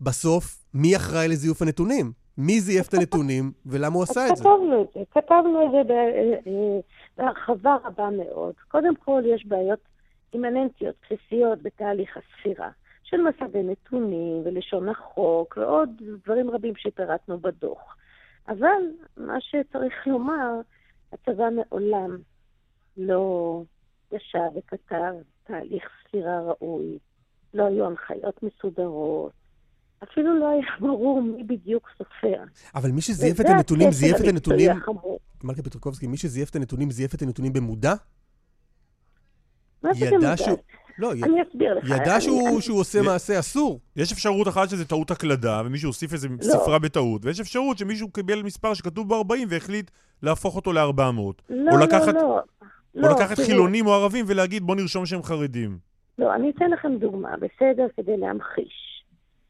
בסוף, מי אחראי לזיוף הנתונים? מי זייף את הנתונים ולמה הוא עשה את זה? כתבנו את זה. כתבנו את זה בהרחבה רבה מאוד. קודם כל, יש בעיות אימננטיות, בסיסיות בתהליך הספירה. של מסעדי נתונים ולשון החוק ועוד דברים רבים שפרטנו בדוח. אבל מה שצריך לומר, הצבא מעולם לא ישב וכתב תהליך ספירה ראוי, לא היו הנחיות מסודרות, אפילו לא היה ברור מי בדיוק סופר. אבל מי שזייף את הנתונים, זייף את הנתונים... מלכה פיוטרקובסקי, מי שזייף את הנתונים, זייף את הנתונים במודע? מה זה במודע? לא, אני אסביר לך. ידע שהוא עושה מעשה אסור. יש אפשרות אחת שזה טעות הקלדה, ומישהו הוסיף איזה ספרה בטעות, ויש אפשרות שמישהו קיבל מספר שכתוב ב-ארבעים והחליט להפוך אותו ל-ארבע מאות. או לקחת חילונים או ערבים ולהגיד בוא נרשום שהם חרדים. לא, אני אתן לכם דוגמה, בסדר, כדי להמחיש.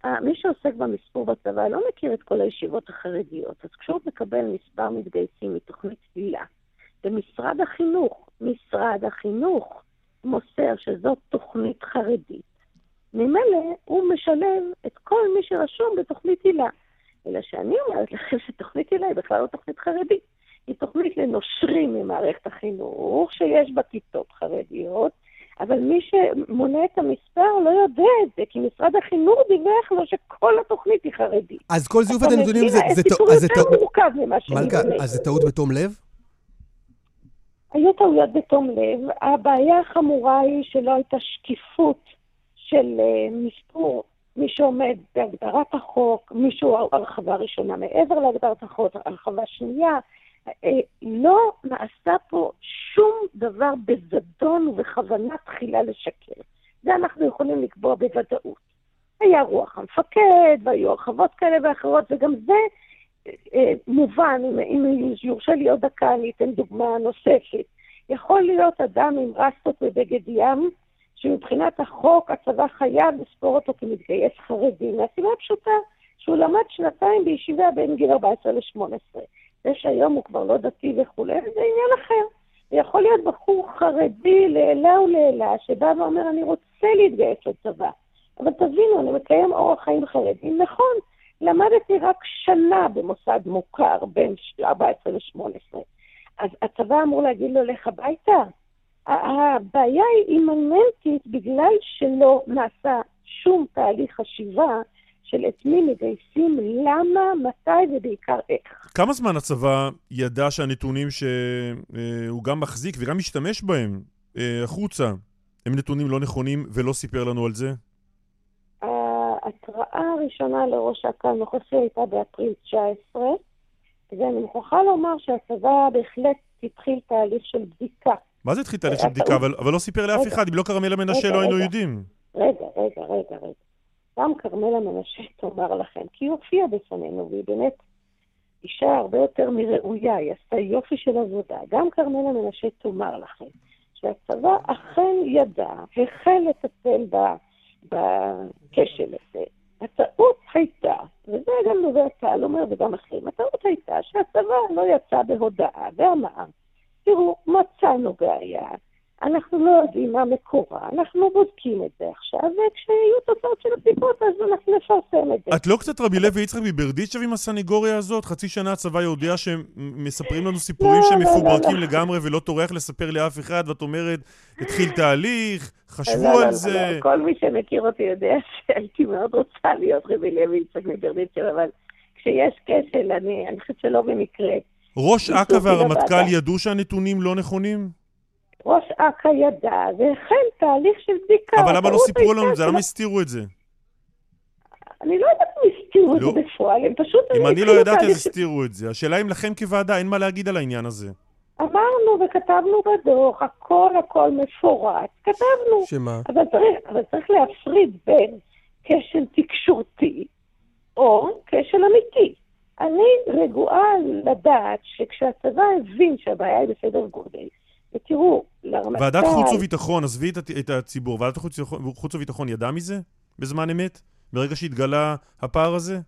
מי שעוסק במספור בצבא לא מכיר את כל הישיבות החרדיות, אז כשהוא מקבל מספר מתגייסים מתוכנית צלילה, במשרד החינוך, משרד החינוך, מוסר שזאת תוכנית חרדית. ממילא הוא משלב את כל מי שרשום בתוכנית הילה. אלא שאני אומרת לכם שתוכנית הילה היא בכלל לא תוכנית חרדית. היא תוכנית לנושרים ממערכת החינוך, שיש בה כיתות חרדיות, אבל מי שמונה את המספר לא יודע את זה, כי משרד החינוך דיווח לו שכל התוכנית היא חרדית. אז כל זיוף אתם נתונים זה... זה סיפור יותר מורכב ממה שאני אומרת. אז זה טעות בתום לב? היו טעויות בתום לב, הבעיה החמורה היא שלא הייתה שקיפות של מספור, מי שעומד בהגדרת החוק, מישהו הרחבה ראשונה מעבר להגדרת החוק, הרחבה שנייה, לא נעשה פה שום דבר בזדון ובכוונה תחילה לשקר. זה אנחנו יכולים לקבוע בוודאות. היה רוח המפקד והיו הרחבות כאלה ואחרות וגם זה, מובן, אם יורשה לי עוד דקה, אני אתן דוגמה נוספת. יכול להיות אדם עם רסטות ובגד ים, שמבחינת החוק הצבא חייב לספור אותו כמתגייס חרדי. מהסיבה הפשוטה, שהוא למד שנתיים בישיבה בין גיל ארבע עשרה לשמונה עשרה. זה שהיום הוא כבר לא דתי וכו', זה עניין אחר. ויכול להיות בחור חרדי לעילה ולעילה, שבא ואומר, אני רוצה להתגייס לצבא. אבל תבינו, אני מקיים אורח חיים חרדי. נכון. למדתי רק שנה במוסד מוכר בין ארבע עשרה ל-שמונה עשרה. אז הצבא אמור להגיד לו, לך הביתה. הבעיה היא אימננטית בגלל שלא נעשה שום תהליך חשיבה של את מי מגייסים, למה, מתי ובעיקר איך. כמה זמן הצבא ידע שהנתונים שהוא גם מחזיק וגם משתמש בהם החוצה, הם נתונים לא נכונים ולא סיפר לנו על זה? ההתראה הראשונה לראש הקל מחוסי הייתה באפריל תשע עשרה, ואני מוכרחה לומר שהצבא בהחלט התחיל תהליך של בדיקה. מה זה התחיל תהליך של בדיקה? אבל, אבל לא סיפר לאף אחד, אם לא כרמלה מנשה לא היינו יודעים. רגע, רגע, רגע, רגע. גם כרמלה מנשה תאמר לכם, כי היא הופיעה בפנינו, והיא באמת אישה הרבה יותר מראויה, היא עשתה יופי של עבודה. גם כרמלה מנשה תאמר לכם, שהצבא אכן ידע, החל לטפל בה, בקשל הזה. הטעות הייתה, וזה גם נובע צה"ל אומר וגם אחרים, הטעות הייתה שהצבא לא יצא בהודעה ואמר, תראו, מצאנו בעיה, אנחנו לא יודעים מה מקורה, אנחנו בודקים את זה עכשיו, וכשיהיו תוצאות של הבדיקות אז אנחנו נפרסם את זה. את לא קצת רבי לוי יצחק מברדיצ'ב עם הסניגוריה הזאת? חצי שנה הצבא יודע שמספרים לנו סיפורים לא, שמפוברקים לא, לא, לגמרי ולא תורח לספר לאף אחד, ואת אומרת, התחיל תהליך, חשבו לא, על לא, זה. לא, לא. כל מי שמכיר אותי יודע שהייתי מאוד רוצה להיות רבי לוי יצחק מברדיצ'ב, אבל כשיש כשל, אני, אני חושבת שלא במקרה. ראש אכ"א והרמטכ"ל ידעו שהנתונים לא נכונים? ראש אכ"א ידע, זה החל תהליך של בדיקה. אבל למה לא סיפרו לנו את זה? למה הסתירו את זה? אני לא יודעת אם הסתירו את זה בפועל, הם פשוט... אם אני לא יודעת אז הסתירו את זה. השאלה אם לכם כוועדה, אין מה להגיד על העניין הזה. אמרנו וכתבנו בדוח, הכל הכל מפורט, כתבנו. שמה? אבל צריך להפריד בין כשל תקשורתי או כשל אמיתי. אני רגועה לדעת שכשהצבא הבין שהבעיה היא בסדר גודל, ותראו, לרמטכ"ל... ועדת חוץ וביטחון, עזבי את הציבור, ועדת חוץ וביטחון ידע מזה בזמן אמת? ברגע שהתגלה הפער הזה?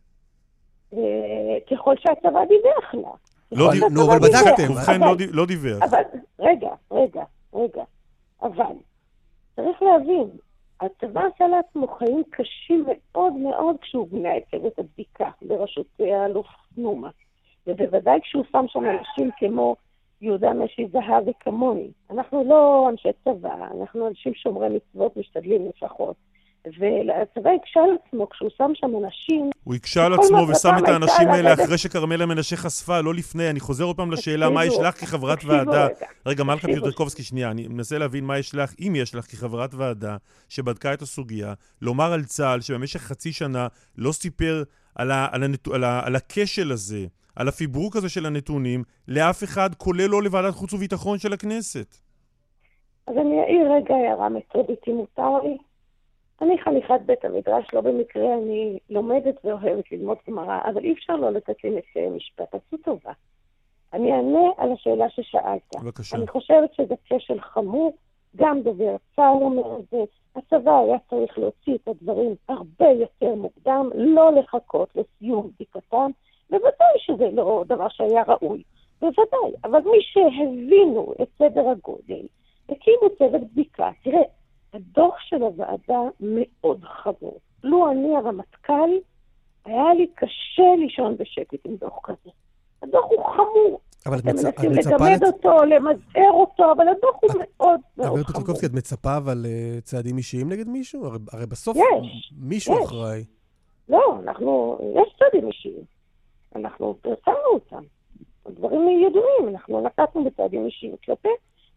ככל שהצבא דיווח לה. לא, אבל בדקתם. ובכן לא דיווח. אבל, רגע, רגע, רגע. אבל, צריך להבין, הצבא עשה לעצמו חיים קשים מאוד מאוד כשהוא בנה את צוות הבדיקה בראשות האלוף נומה. ובוודאי כשהוא שם שם אנשים כמו... יהודה משי זהב וכמוני. אנחנו לא אנשי צבא, אנחנו אנשים שומרי מצוות, משתדלים לפחות. והצבא יקשה על עצמו, כשהוא שם שם אנשים... הוא יקשה על עצמו ושם את האנשים האלה אחרי שכרמלה מנשה חשפה, לא לפני. אני חוזר עוד פעם לשאלה, מה יש לך כחברת ועדה... רגע, מלכה פיוטרקובסקי, שנייה, אני מנסה להבין מה יש לך, אם יש לך כחברת ועדה שבדקה את הסוגיה, לומר על צה"ל שבמשך חצי שנה לא סיפר על הכשל הזה, על הפיברוק הזה של הנתונים, לאף אחד, כולל לא לוועדת חוץ וביטחון של הכנסת. אז אני אעיר רגע הערה מתודית, אם מותר לי. אני חניכת בית המדרש, לא במקרה, אני לומדת ואוהבת ללמוד גמרא, אבל אי אפשר לא לתת לי לסיים משפט, עשו טובה. אני אענה על השאלה ששאלת. בבקשה. אני חושבת שזה כשל חמור, גם דובר צה"ל אומר את זה, הצבא היה צריך להוציא את הדברים הרבה יותר מוקדם, לא לחכות לסיום בדיקתם, בוודאי שזה לא דבר שהיה ראוי, בוודאי, אבל מי שהבינו את סדר הגודל, הקימו צוות בדיקה, תראה, הדוח של הוועדה מאוד חמור. לו אני הרמטכ"ל, היה לי קשה לישון בשקט עם דוח כזה. הדוח הוא חמור. אבל אתם מצפ... מנסים לגמד את... אותו, למזער אותו, אבל הדוח הוא את... מאוד מאוד חמור. אבל פיוטרקובסקי, את מצפה על צעדים אישיים נגד מישהו? הרי, הרי בסוף יש, מישהו יש. אחראי. לא, אנחנו, יש צעדים אישיים. אנחנו פרסמנו אותם. הדברים ידועים, אנחנו נקטנו בצעדים אישיים כלפי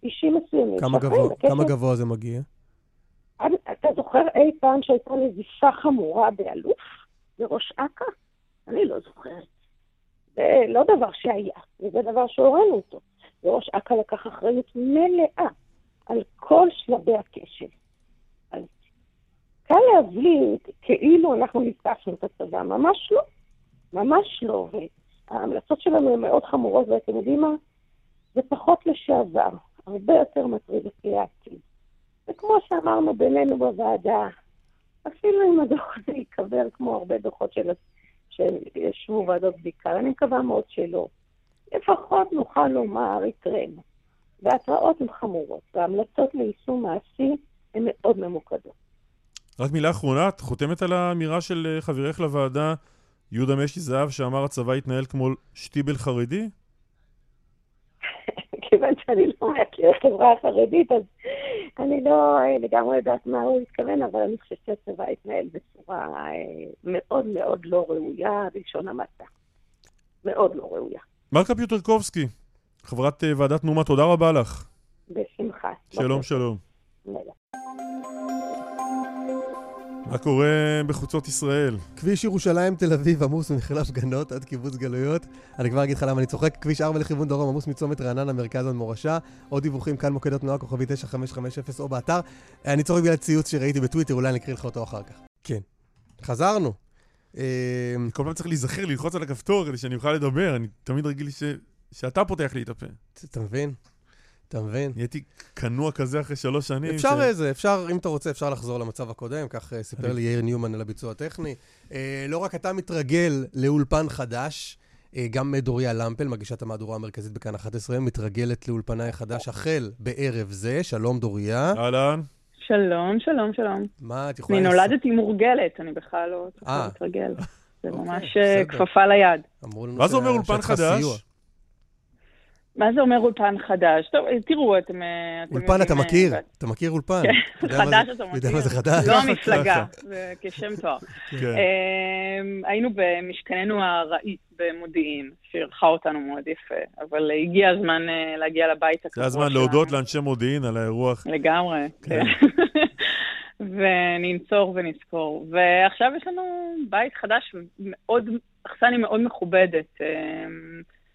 אישים מסוימים. כמה גבוה, כמה גבוה זה מגיע? אתה זוכר אי פעם שהייתה נזיפה חמורה באלוף? בראש אכ"א? אני לא זוכרת. זה לא דבר שהיה, וזה דבר שהורנו אותו. בראש אכ"א לקח אחריות מלאה על כל שלבי הקשב. אז קל להבליט כאילו אנחנו נפתחנו את הצבא, ממש לא. ממש לא, וההמלצות שלנו הן מאוד חמורות, ואתם יודעים מה? זה פחות לשעבר, הרבה יותר מטריד הקריאטים. וכמו שאמרנו בינינו בוועדה, אפילו אם הדוח הזה יקבר כמו הרבה דוחות של... שישבו ועדות בדיקה, אני מקווה מאוד שלא. לפחות נוכל לומר, יתרנו. והתראות הן חמורות, וההמלצות ליישום מעשי הן מאוד ממוקדות. רק מילה אחרונה, את חותמת על האמירה של חברך לוועדה, יהודה משי זהב שאמר הצבא התנהל כמו שטיבל חרדי? כיוון שאני לא מכיר חברה חרדית, אז אני לא לגמרי יודעת מה הוא מתכוון, אבל אני חושבת שהצבא התנהל בצורה מאוד מאוד לא ראויה, ראשון המעטה. מאוד לא ראויה. מלכה פיוטרקובסקי, חברת ועדת נומה, תודה רבה לך. בשמחה. שלום, שלום. מה קורה בחוצות ישראל? כביש ירושלים תל אביב עמוס ממחלף גנות עד קיבוץ גלויות. אני כבר אגיד לך למה אני צוחק. כביש ארבע לכיוון דרום עמוס מצומת רעננה מרכז עד מורשה. עוד דיווחים כאן מוקד התנועה כוכבי תשע חמש חמש אפס או באתר. אני צוחק בגלל ציוץ שראיתי בטוויטר, אולי אני אקריא לך אותו אחר כך. כן, חזרנו. כל פעם צריך להיזכר ללחוץ על הכפתור כדי שאני אוכל לדבר. אני תמיד רגיל שאתה פותח לי את הפה. אתה מבין? אתה מבין? הייתי קנוע כזה אחרי שלוש שנים. אפשר איזה, אפשר, אם אתה רוצה, אפשר לחזור למצב הקודם, כך סיפר לי יאיר ניומן על הביצוע הטכני. לא רק אתה מתרגל לאולפן חדש, גם דוריה למפל, מגישת המהדורה המרכזית בכאן אחת עשרה, מתרגלת לאולפני חדש החל בערב זה. שלום דוריה. אהלן. שלום, שלום, שלום. מה, את יכולה... אני נולדתי מורגלת, אני בכלל לא צריכה להתרגל. זה ממש כפפה ליד. מה זה אומר אולפן חדש? מה זה אומר אולפן חדש? טוב, תראו, אתם... אולפן, אתה מכיר? אתה מכיר אולפן? חדש אתה מכיר? יודע מה זה חדש? לא המפלגה, זה כשם תואר. היינו במשכננו הרעית במודיעין, שערכה אותנו מאוד יפה, אבל הגיע הזמן להגיע לבית הקבוע. זה הזמן להודות לאנשי מודיעין על האירוח. לגמרי, כן. וננצור ונזכור. ועכשיו יש לנו בית חדש, אכסניה מאוד מכובדת,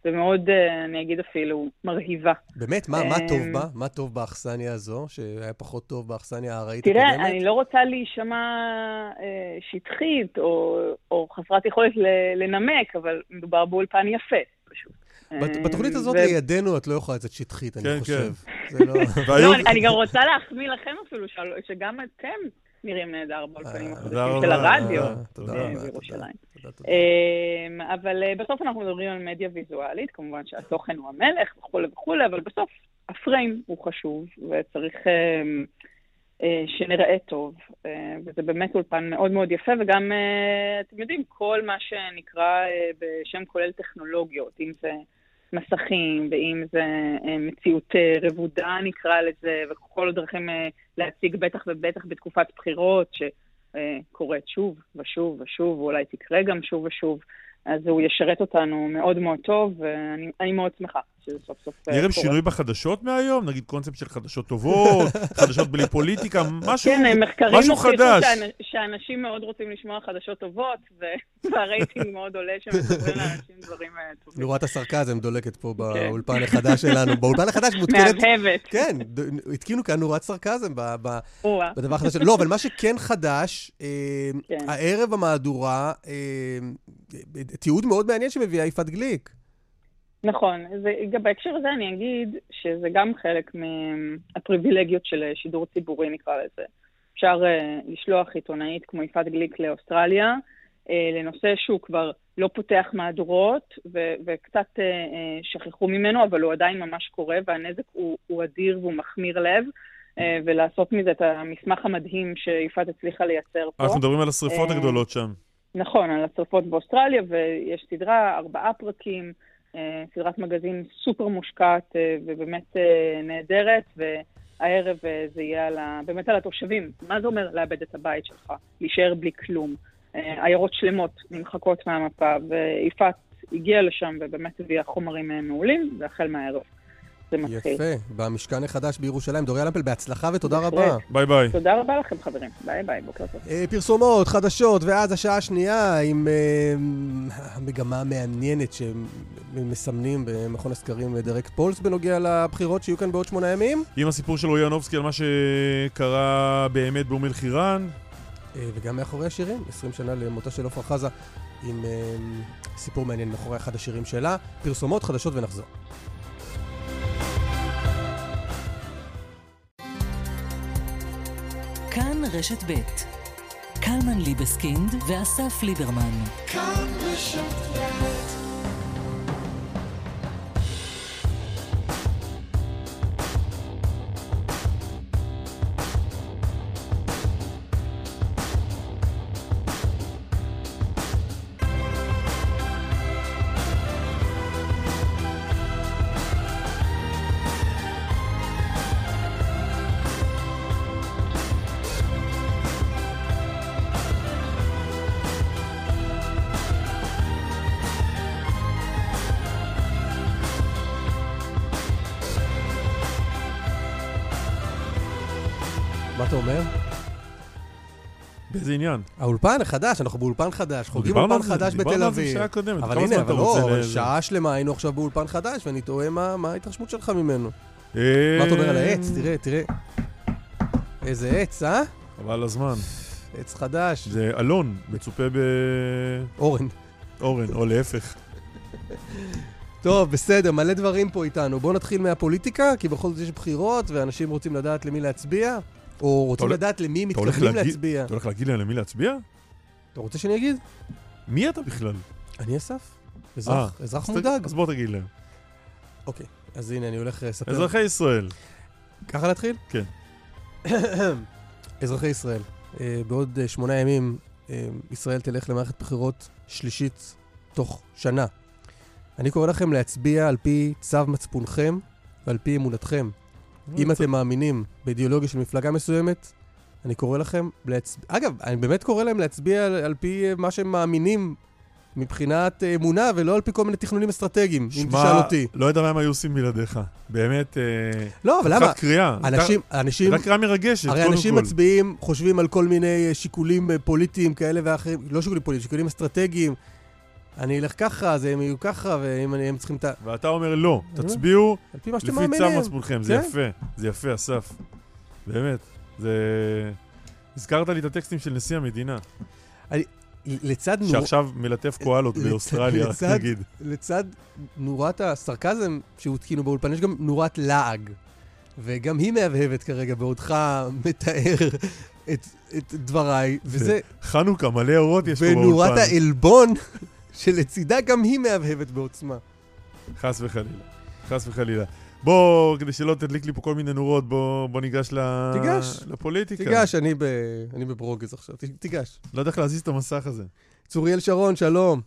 ומאוד, אני אגיד אפילו, מרהיבה. באמת? מה, מה טוב בה? מה טוב באכסניה הזו, שהיה פחות טוב באכסניה הרעית הקודמת? תראה, אני לא רוצה להישמע שטחית או, או חסרת יכולת לנמק, אבל מדובר באולפן יפה, פשוט. בתוכנית הזאת לידינו את לא יכולה לצאת שטחית, אני חושב. לא, אני גם רוצה להחמיא לכם אפילו, שגם אתם נראים נהדר באולפנים החדשים של הרדיו בירושלים. אבל בסוף אנחנו מדברים על מדיה ויזואלית, כמובן שהתוכן הוא המלך וכו' וכו', אבל בסוף הפריים הוא חשוב, וצריך שנראה טוב, וזה באמת אולפן מאוד מאוד יפה, וגם אתם יודעים, כל מה שנקרא בשם כולל טכנולוגיות, אם זה מסכים, ואם זה מציאות רבודה נקרא לזה, וכל הדרכים להציג בטח ובטח בתקופת בחירות, שקורית שוב ושוב ושוב, ואולי תקרה גם שוב ושוב, אז הוא ישרת אותנו מאוד מאוד טוב, ואני מאוד שמחה שזה סוף סוף קורה. נראה שינוי בחדשות מהיום, נגיד קונספט של חדשות טובות, חדשות בלי פוליטיקה, משהו חדש. כן, מחקרים מוכיחים שאנשים מאוד רוצים לשמוע חדשות טובות, והרייטינג מאוד עולה שמדברים לאנשים דברים טובים. נורת הסרקזם דולקת פה באולפן החדש שלנו. באולפן החדש מותקנת... מהבהבת. כן, התקינו כאן נורת סרקזם בדבר החדש שלנו. לא, אבל מה שכן חדש, הערב המהדורה, תיעוד מאוד מעניין שמביאה יפעת גליק. נכון, גם בהקשר הזה אני אגיד שזה גם חלק מהפריבילגיות של שידור ציבורי נקרא לזה. אפשר uh, לשלוח עיתונאית כמו יפעת גליק לאוסטרליה, uh, לנושא שהוא כבר לא פותח מהדורות ו- וקצת uh, uh, שכחו ממנו, אבל הוא עדיין ממש קורה והנזק הוא, הוא אדיר והוא מחמיר לב, uh, ולעשות מזה את המסמך המדהים שיפעת הצליחה לייצר פה. אנחנו מדברים על השריפות uh, הגדולות שם. נכון, על השריפות באוסטרליה, ויש סדרה, ארבעה פרקים, סדרת מגזין סופר מושקעת ובאמת נהדרת, והערב זה יהיה על ה... באמת על התושבים. מה זה אומר לאבד את הבית שלך? להישאר בלי כלום. עיירות שלמות נמחקות מהמפה, ויפעת הגיעה לשם ובאמת הביאה חומרים מעולים, והחל מהערב. זה מתחיל. יפה, במשכן החדש בירושלים. דוריה למפל, בהצלחה ותודה רבה. ביי ביי. תודה רבה לכם חברים. ביי ביי, בוקר טוב. פרסומות, חדשות, ואז השעה השנייה עם המגמה המעניינת שמסמנים במכון הסקרים דירקט פולס בנוגע לבחירות שיהיו כאן בעוד שמונה ימים. עם הסיפור של אויאנובסקי על מה שקרה באמת באום אל-חיראן. וגם מאחורי השירים, עשרים שנה למותה של עופרה חזה, עם סיפור מעניין מאחורי אחד השירים שלה. פרסומות, חדשות ונחזור. כאן רשת ב' קלמן ליבסקינד ואסף ליברמן. כאן רשת ב' אתה אומר? באיזה עניין? האולפן החדש, אנחנו באולפן חדש, חוגגים אולפן חדש בתל אביב. אבל הנה, אבל לא, שעה שלמה היינו עכשיו באולפן חדש, ואני תוהה מה ההתרשמות שלך ממנו. מה אתה אומר על העץ? תראה, תראה. איזה עץ, אה? אבל הזמן. עץ חדש. זה אלון, מצופה ב... אורן. אורן, או להפך. טוב, בסדר, מלא דברים פה איתנו. בואו נתחיל מהפוליטיקה, כי בכל זאת יש בחירות, ואנשים רוצים לדעת למי להצביע, או רוצים לדעת למי מתכוונים להצביע. אתה הולך להגיד להם למי להצביע? אתה רוצה שאני אגיד? מי אתה בכלל? אני אסף. אזרח, אזרח מודאג. אז בואו תגיד להם. אוקיי, אז הנה, אני הולך לספר. אזרחי ישראל. ככה נתחיל? כן. אזרחי ישראל. בעוד שמונה ימים ישראל תלך למערכת בחירות שלישית תוך שנה. אני קורא לכם להצביע על פי צו מצפונכם ועל פי אמונתכם. אם אתם מאמינים באידיאולוגיה של מפלגה מסוימת, אני קורא לכם להצביע... אגב, אני באמת קורא להם להצביע על פי מה שהם מאמינים מבחינת אמונה, ולא על פי כל מיני תכנונים אסטרטגיים, אם תשאל אותי. לא יודע מה הם היו עושים מלעדיך. באמת, לא, אבל למה? קריאה. אנשים, אנשים... רק קריאה מרגשת, הרי אנשים מצביעים, חושבים על כל מיני שיקולים פוליטיים כאלה ואחרים, לא שיקולים פוליטיים, שיקולים אסטרטגיים. אני אלך ככה, אז הם יהיו ככה, והם צריכים את ה... ואתה אומר לא, תצביעו לפי צו מצפונכם. זה יפה, זה יפה, אסף. באמת, זה... הזכרת לי את הטקסטים של נשיא המדינה. אני... לצד נור... שעכשיו מלטף קואלות באוסטרליה, נגיד. לצד נורת הסרקזם שהותקינו באולפן, יש גם נורת לעג. וגם היא מהבהבת כרגע, בעודך מתאר את, את דבריי. וזה... חנוכה, מלא אורות יש פה באולפן. ונורת האלבון שלצידה גם היא מהבהבת בעוצמה. חס וחלילה, חס וחלילה. בוא, כדי שלא תדליק לי פה כל מיני נורות, בוא, בוא ניגש ל... תיגש. לפוליטיקה. תיגש, אני, ב... אני בברוגז עכשיו, ת... תיגש. לא יודע איך להזיז את המסך הזה. צוריאל שרון, שלום.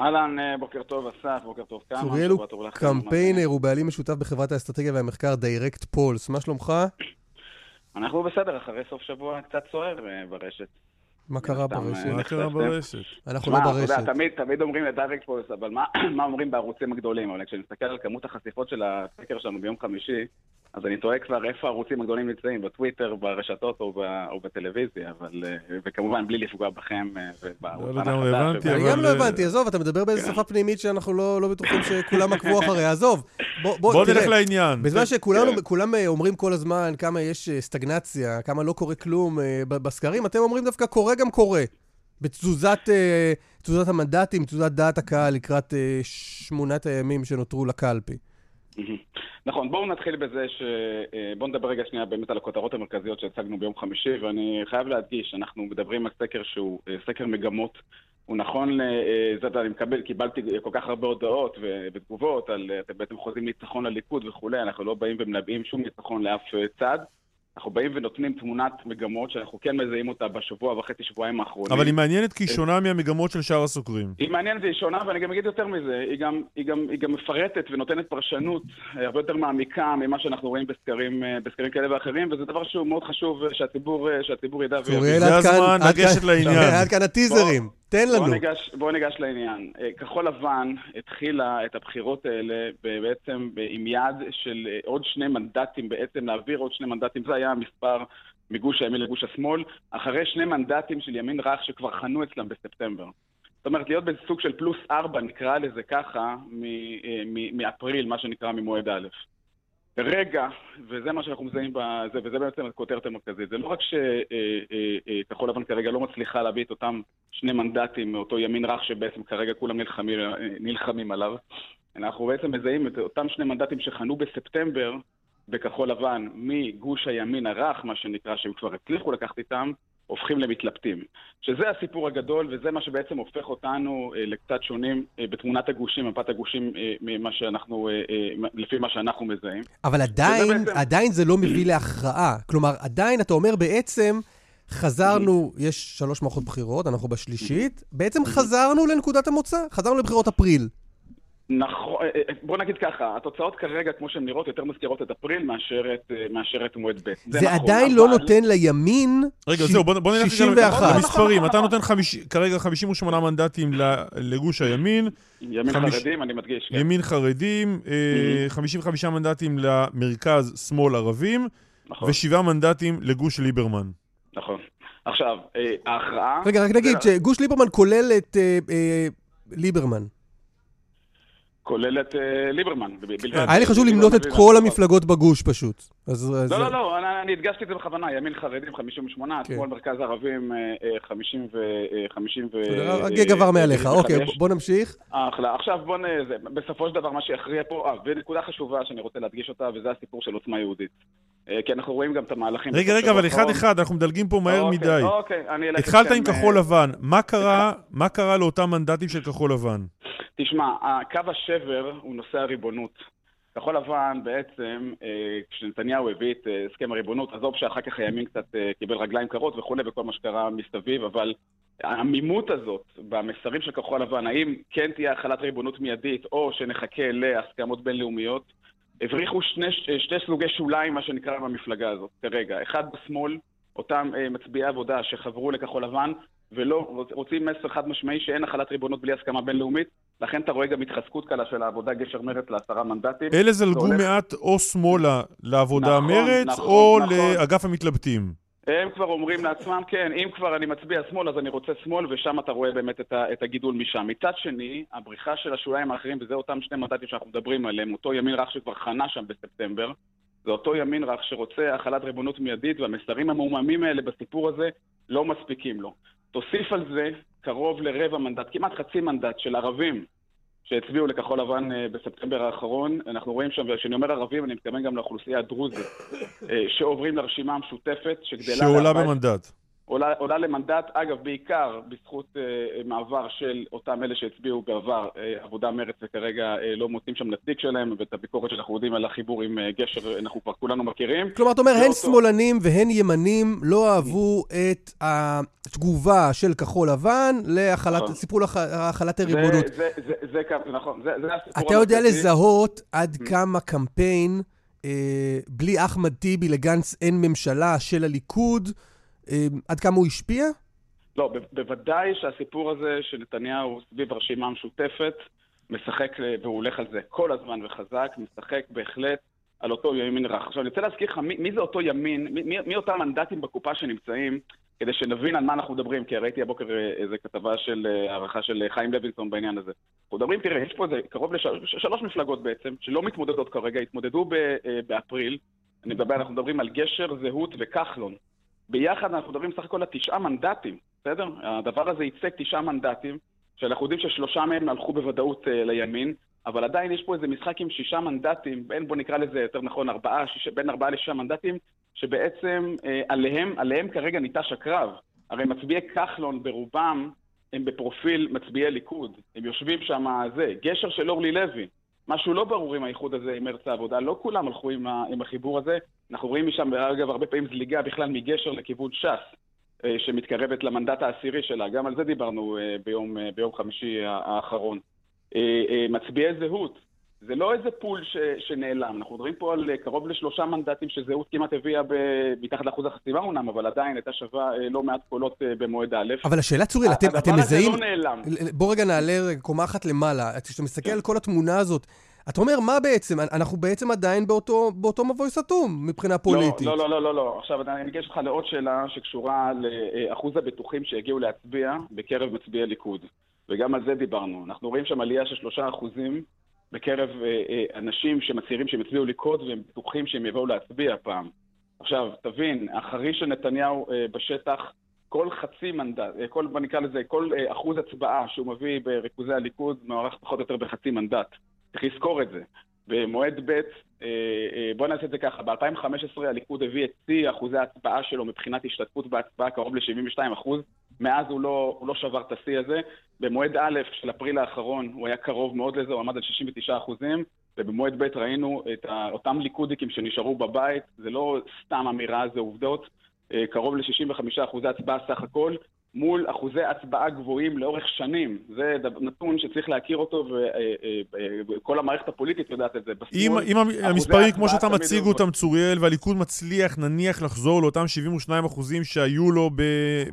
אהלן, בוקר טוב אסף, בוקר טוב כמה. צוריאל הוא קמפיינר, הוא בעלים משותף בחברת האסטרטגיה והמחקר דיירקט פולס. מה שלומך? אנחנו בסדר, אחרי סוף שבוע קצת סוער ברשת. מה קרה ברשת? מה קרה ברשת? אנחנו לא ברשת. תמיד אומרים לדיירקט פולס, אבל מה אומרים בערוצים הגדולים? אבל כשנסתכל על כמות החשיפות של הסקר שלנו ביום חמישי, אז אני טועה כבר איפה הערוצים הגדולים נמצאים, בטוויטר, ברשתות או בטלוויזיה, וכמובן בלי לפגוע בכם ובערוצן החדש. אני גם לא הבנתי, עזוב, אתה מדבר באיזו שפה פנימית שאנחנו לא בטוחים שכולם עקבו אחריה, עזוב. בוא נלך לעניין. בזמן שכולם אומרים כל הזמן כמה יש סטגנציה, כמה לא קורה כלום בסקרים, אתם אומרים דווקא קורה גם קורה. בתזוזת המנדטים, תזוזת דעת הקהל לקראת שמונת הימים שנותרו לקלפי. נכון, בואו נתחיל בזה ש... בואו נדבר רגע שנייה באמת על הכותרות המרכזיות שהצגנו ביום חמישי, ואני חייב להדגיש, אנחנו מדברים על סקר שהוא סקר מגמות, הוא נכון, זאת אני מקבל, קיבלתי כל כך הרבה הודעות ותגובות על בעצם חוזים ניצחון לליכוד וכו', אנחנו לא באים ומנבאים שום ניצחון לאף צד, אנחנו באים ונותנים תמונת מגמות שאנחנו כן מזהים אותה בשבוע וחצי שבועיים האחרונים. אבל היא מעניינת כי היא שונה מהמגמות של שאר הסוקרים. היא מעניינת, היא שונה, ואני גם אגיד יותר מזה. היא גם, היא גם, היא גם מפרטת ונותנת פרשנות הרבה יותר מעמיקה ממה שאנחנו רואים בסקרים, בסקרים כאלה ואחרים, וזה דבר שהוא מאוד חשוב שהציבור, שהציבור ידע. זה הזמן לגשת לעניין. עד כאן הטיזרים. תן לנו. בוא ניגש, בוא ניגש לעניין. כחול לבן התחילה את הבחירות האלה בעצם עם יד של עוד שני מנדטים, בעצם להעביר עוד שני מנדטים. זה היה המספר מגוש הימין לגוש השמאל, אחרי שני מנדטים של ימין רך שכבר חנו אצלם בספטמבר. זאת אומרת, להיות בסוג של פלוס ארבע, נקרא לזה ככה, מאפריל, מה שנקרא ממועד א'. רגע, וזה מה שאנחנו מזהים בזה, וזה בעצם הכותרת המרכזית. זה לא רק שכחול לבן כרגע לא מצליחה להביא את אותם שני מנדטים, מאותו ימין רך שבעצם כרגע כולם נלחמים, נלחמים עליו. אנחנו בעצם מזהים את אותם שני מנדטים שחנו בספטמבר בכחול לבן מגוש הימין הרך, מה שנקרא, שהם כבר הצליחו לקחת איתם, הופכים למתלבטים. שזה הסיפור הגדול, וזה מה שבעצם הופך אותנו לקצת שונים בתמונת הגושים, מפת הגושים, ממה שאנחנו, לפי מה שאנחנו מזהים. אבל עדיין, בעצם... עדיין זה לא מביא להכרעה. כלומר, עדיין אתה אומר בעצם, חזרנו, יש שלוש מערכות בחירות, אנחנו בשלישית, בעצם חזרנו לנקודת המוצא, חזרנו לבחירות אפריל. נכון, בוא נגיד ככה, התוצאות כרגע כמו שהן נראות יותר מזכירות את אפריל מאשר את מועד ב'. זה עדיין לא נותן לימין רגע, זהו, בוא נלך למספרים, אתה נותן כרגע חמישים ושמונה מנדטים לגוש הימין. ימין חרדים, אני מדגיש. ימין חרדים, חמישים וחמישה מנדטים למרכז שמאל ערבים, נכון. ושבעה מנדטים לגוש ליברמן. נכון. עכשיו, ההכרעה... רגע, רק נגיד שגוש ליברמן כולל את ליברמן. כולל את ליברמן. היה לי חשוב למנות את כל המפלגות בגוש פשוט. לא, לא, לא, אני הדגשתי את זה בכוונה, ימין חרדים חמישים ושמונה, תמול מרכז ערבים חמישים ו... רגע עבר מעליך, אוקיי, בוא נמשיך. אחלה, עכשיו בוא נ... בסופו של דבר מה שיכריע פה, ונקודה חשובה שאני רוצה להדגיש אותה, וזה הסיפור של עוצמה יהודית. כי אנחנו רואים גם את המהלכים... רגע, רגע, אבל אחד אחד, אנחנו מדלגים פה מהר מדי. התחלת עם כחול לבן, מה קרה לאותם מנדטים של כחול לבן? תשמע, קו השבר הוא נושא הריבונות. כחול לבן בעצם, כשנתניהו הביא את הסכם הריבונות, עזוב שאחר כך הימין קצת קיבל רגליים קרות וכו' וכל מה שקרה מסביב, אבל העמימות הזאת במסרים של כחול לבן, האם כן תהיה החלת ריבונות מיידית או שנחכה להסכמות בינלאומיות, הבריחו שני, שני סלוגי שוליים, מה שנקרא במפלגה הזאת, כרגע. אחד בשמאל, אותם מצביעי עבודה שחברו לכחול לבן, ולא רוצים מסר חד משמעי שאין החלת ריבונות בלי הסכמה בינלאומית, לכן אתה רואה גם התחזקות קלה של העבודה גשר מרץ לעשרה מנדטים. אלה זלגו מעט או שמאלה לעבודה מרץ, או לאגף המתלבטים. הם כבר אומרים לעצמם, כן, אם כבר אני מצביע שמאל, אז אני רוצה שמאל, ושם אתה רואה באמת את, ה, את הגידול משם. מצד שני, הבריחה של השוליים האחרים, וזה אותם שני מנדטים שאנחנו מדברים עליהם, אותו ימין רך שכבר חנה שם בספטמבר, זה אותו ימין רך שרוצה החלת ריבונות מיידית, והמסרים המאוממים האלה בסיפור הזה לא מספיקים לו. תוסיף על זה קרוב לרבע מנדט, כמעט חצי מנדט של ערבים, שהצביעו לכחול לבן בספטמבר האחרון, אנחנו רואים שם, וכשאני אומר ערבים, אני מתכוון גם לאוכלוסייה הדרוזית, שעוברים לרשימה המשותפת, שעולה במנדט. עולה, עולה למנדט, אגב, בעיקר בזכות uh, מעבר של אותם אלה שהצביעו בעבר uh, עבודה מרץ, וכרגע uh, לא מוצאים שם נציג שלהם, ואת הביקורת שאנחנו יודעים על החיבור עם uh, גשר, אנחנו כבר כולנו מכירים. כלומר, אתה אומר, הן אותו... שמאלנים והן ימנים לא אהבו את התגובה של כחול לבן להחלת, סיפור החלת הריבונות. זה, זה, זה, זה, זה, נכון, זה, זה הסיפור. אתה יודע לזהות עד כמה קמפיין uh, בלי אחמד טיבי לגנץ אין ממשלה של הליכוד, עד כמה הוא השפיע? לא, בוודאי שהסיפור הזה שנתניהו סביב הרשימה המשותפת משחק והוא הולך על זה כל הזמן וחזק, משחק בהחלט על אותו ימין רך. עכשיו אני רוצה להזכיר לך מי, מי זה אותו ימין, מי, מי, מי אותם מנדטים בקופה שנמצאים כדי שנבין על מה אנחנו מדברים, כי ראיתי הבוקר איזו כתבה של הערכה של חיים לוינסון בעניין הזה. אנחנו מדברים, תראה, יש פה איזה קרוב לשלוש מפלגות בעצם שלא מתמודדות כרגע, התמודדו באפריל, אני מדבר, אנחנו מדברים על גשר, זהות וכחלון. ביחד אנחנו מדברים סך הכל על תשעה מנדטים, בסדר? הדבר הזה ייצג תשעה מנדטים, שאנחנו יודעים ששלושה מהם הלכו בוודאות לימין, אבל עדיין יש פה איזה משחק עם שישה מנדטים, בין בוא נקרא לזה יותר נכון, ארבעה, שיש, בין ארבעה לשישה מנדטים, שבעצם אה, עליהם, עליהם כרגע ניטש הקרב. הרי מצביעי כחלון ברובם הם בפרופיל מצביעי ליכוד, הם יושבים שם הזה, גשר של אורלי לוי. משהו לא ברור עם האיחוד הזה, עם ארץ העבודה, לא כולם הלכו עם, ה, עם החיבור הזה. אנחנו רואים משם, אגב, הרבה פעמים זליגה בכלל מגשר לכיוון ש"ס, אה, שמתקרבת למנדט העשירי שלה. גם על זה דיברנו אה, ביום, אה, ביום חמישי האחרון. אה, אה, מצביעי זהות. זה לא איזה פול ש, שנעלם. אנחנו מדברים פה על קרוב לשלושה מנדטים שזהות כמעט הביאה ב, מתחת לאחוז החסימה אונם, אבל עדיין הייתה שווה אה, לא מעט קולות אה, במועד א'. אבל השאלה צורי, אתם, אתם, אתם מזהים... לא בוא רגע נעלה קומה אחת למעלה. כשאתה מסתכל על כל התמונה הזאת, אתה אומר, מה בעצם? אנחנו בעצם עדיין באותו, באותו מבוי סתום מבחינה פוליטית. לא, לא, לא, לא, לא. עכשיו, אני אגש לך לעוד שאלה שקשורה לאחוז הבטוחים שהגיעו להצביע בקרב מצביעי ליכוד. וגם על זה דיברנו. אנחנו רואים שם עלייה של שלושה אחוזים בקרב אנשים שמצהירים שהם הצביעו ליכוד והם בטוחים שהם יבואו להצביע פעם. עכשיו, תבין, אחרי שנתניהו בשטח, כל חצי מנדט, כל, נקרא לזה, כל אחוז הצבעה שהוא מביא בריכוזי הליכוד מערך פחות או יותר בחצי מנדט. צריך לזכור את זה. במועד ב', בוא נעשה את זה ככה, ב-אלפיים וחמש עשרה הליכוד הביא את צי אחוזי ההצבעה שלו מבחינת השתתפות בהצבעה קרוב ל-שבעים ושניים אחוז, מאז הוא לא, הוא לא שבר את הצי הזה. במועד א' של אפריל האחרון הוא היה קרוב מאוד לזה, הוא עמד על שישים ותשעה אחוזים, ובמועד ב' ראינו את אותם ליכודיקים שנשארו בבית, זה לא סתם אמירה, זה עובדות, קרוב ל-שישים וחמישה אחוזי הצבעה סך הכל, מול אחוזי הצבעה גבוהים לאורך שנים. זה נתון שצריך להכיר אותו, וכל המערכת הפוליטית יודעת את זה. אם המספרים, כמו שאתה מציג אותם, צוריאל, והליכוד מצליח, נניח, לחזור לאותם שבעים ושניים אחוזים שהיו לו ב...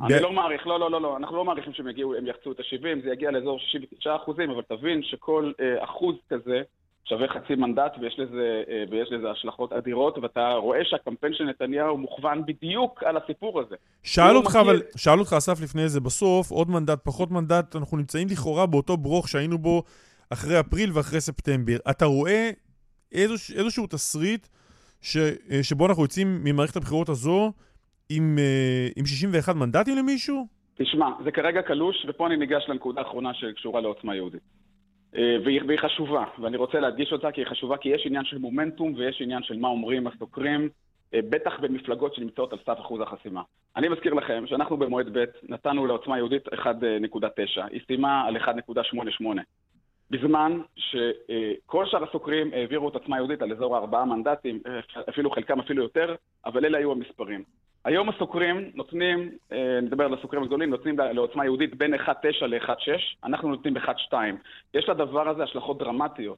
אני לא מעריך, לא, לא, לא, אנחנו לא מעריכים שהם יחצו את ה-שבעים, זה יגיע לאזור שישים ותשעה אחוזים, אבל תבין שכל אחוז כזה שווה חצי מנדט, ויש לזה, ויש לזה השלכות אדירות, ואתה רואה שהקמפיין של נתניהו מוכוון בדיוק על הסיפור הזה. שאל אותך, מכיר... אבל שאל אותך אסף לפני זה, בסוף, עוד מנדט, פחות מנדט, אנחנו נמצאים לכאורה באותו ברוך שהיינו בו אחרי אפריל ואחרי ספטמבר. אתה רואה איזוש, איזשהו תסריט ש, שבו אנחנו יוצאים ממערכת הבחירות הזו עם, עם שישים ואחד מנדטים למישהו? תשמע, זה כרגע קלוש, ופה אני ניגש לנקודה האחרונה שקשורה לעוצמה יהודית. והיא חשובה, ואני רוצה להדגיש אותה כי היא חשובה, כי יש עניין של מומנטום ויש עניין של מה אומרים הסוקרים, בטח במפלגות שנמצאות על סף אחוז החסימה. אני מזכיר לכם שאנחנו במועד ב' נתנו לעוצמה יהודית אחת נקודה תשע, היא סיימה על אחת נקודה שמונים ושמונה. בזמן שכל שאר הסוקרים העבירו את עצמה יהודית על אזור ארבעה מנדטים, אפילו חלקם אפילו יותר, אבל אלה היו המספרים. היום הסוקרים נותנים, נדבר על הסוקרים הגדולים, נותנים לעוצמה יהודית בין אחת נקודה תשע ל-אחת נקודה שש, אנחנו נותנים ב-אחת נקודה שתיים. יש לדבר הזה השלכות דרמטיות.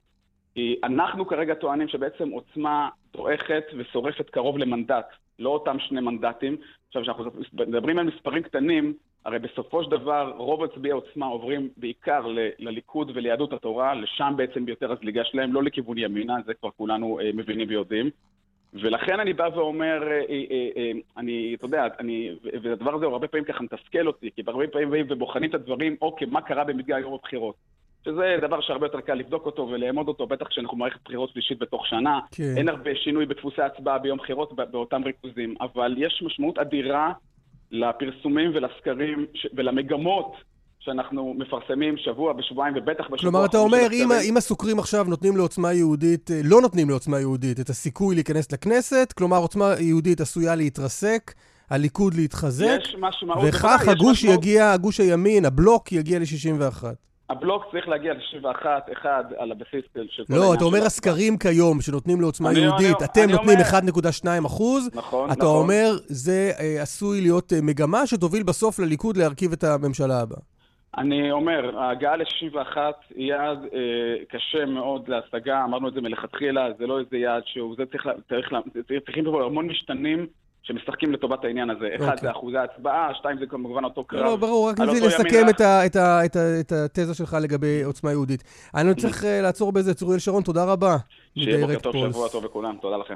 אנחנו כרגע טוענים שבעצם עוצמה דועכת ושורפת קרוב למנדט, לא אותם שני מנדטים. עכשיו, כשאנחנו מדברים על מספרים קטנים, הרי בסופו של דבר רוב הצביעי עוצמה עוברים בעיקר ל- לליכוד וליהדות התורה, לשם בעצם ביותר הזליגה שלהם, לא לכיוון ימינה, זה כבר כולנו אה, מבינים ויודעים. ולכן אני בא ואומר, אה, אה, אה, אני, אתה יודע, אני, והדבר הזה הרבה פעמים ככה מתסכל אותי, כי הרבה פעמים ובוחנים את הדברים, אוקיי, מה קרה במדגה יום הבחירות? שזה דבר שהרבה יותר קל לבדוק אותו ולעמוד אותו, בטח כשאנחנו מערכת בחירות שלישית בתוך שנה, כן. אין הרבה שינוי בדפוסי ההצבעה ביום בחירות באותם ריכוזים, אבל יש משמעות אדירה לפרסומים ולסקרים ש... ולמגמות שאנחנו מפרסמים שבוע בשבועיים ובטח בשבוע. כלומר, אתה אומר, אם, אם הסוקרים עכשיו נותנים לעוצמה יהודית, לא נותנים לעוצמה יהודית את הסיכוי להיכנס לכנסת, כלומר, עוצמה יהודית עשויה להתרסק, הליכוד להתחזק, וכך הגוש יגיע, הגוש הימין, הבלוק יגיע ל-שישים ואחת. הבלוק צריך להגיע ל-שישים ואחת, אחד, על הבסיס של... לא, אתה אומר הסקרים כיום שנותנים לעוצמה יהודית, אתם נותנים אחת נקודה שתיים אחוז, אתה אומר, זה עשוי להיות מגמה שתוביל בסוף לליכוד להרכיב את הממשלה הבאה. אני אומר, ההגעה ל-שישים ואחת היא יעד קשה מאוד להשגה, אמרנו את זה מלכתחילה, זה לא איזה יעד שהוא, זה צריכים לבוא להרמון משתנים, שמשחקים לטובת העניין הזה. אחד זה אחוזי ההצבעה, שתיים זה כמובן אותו קרב. לא, ברור, רק נצטרך לסכם את התזה שלך לגבי עוצמה יהודית. אני צריך לעצור בזה. צוריאל שרון, תודה רבה. שיהיה בוקר טוב, שבוע טוב לכולם, תודה לכם.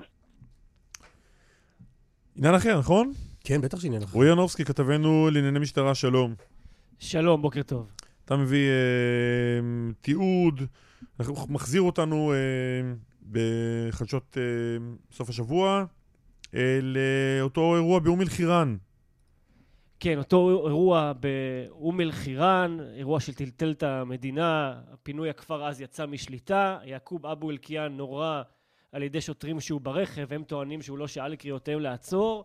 עניין אחר, נכון? כן, בטח שעניין אחר. רועי ינובסקי, כתבנו לענייני משטרה, שלום. שלום, בוקר טוב. אתה מביא תיעוד, מחזיר אותנו בחדשות סוף השבוע, לאותו אירוע באום אל-חיראן. כן, אותו אירוע באום אל-חיראן, אירוע של טלטל את המדינה, פינוי הכפר אז יצא משליטה, יעקוב אבו אלקיאן נורא על ידי שוטרים שהוא ברכב, הם טוענים שהוא לא שאל לקריאותיהם לעצור,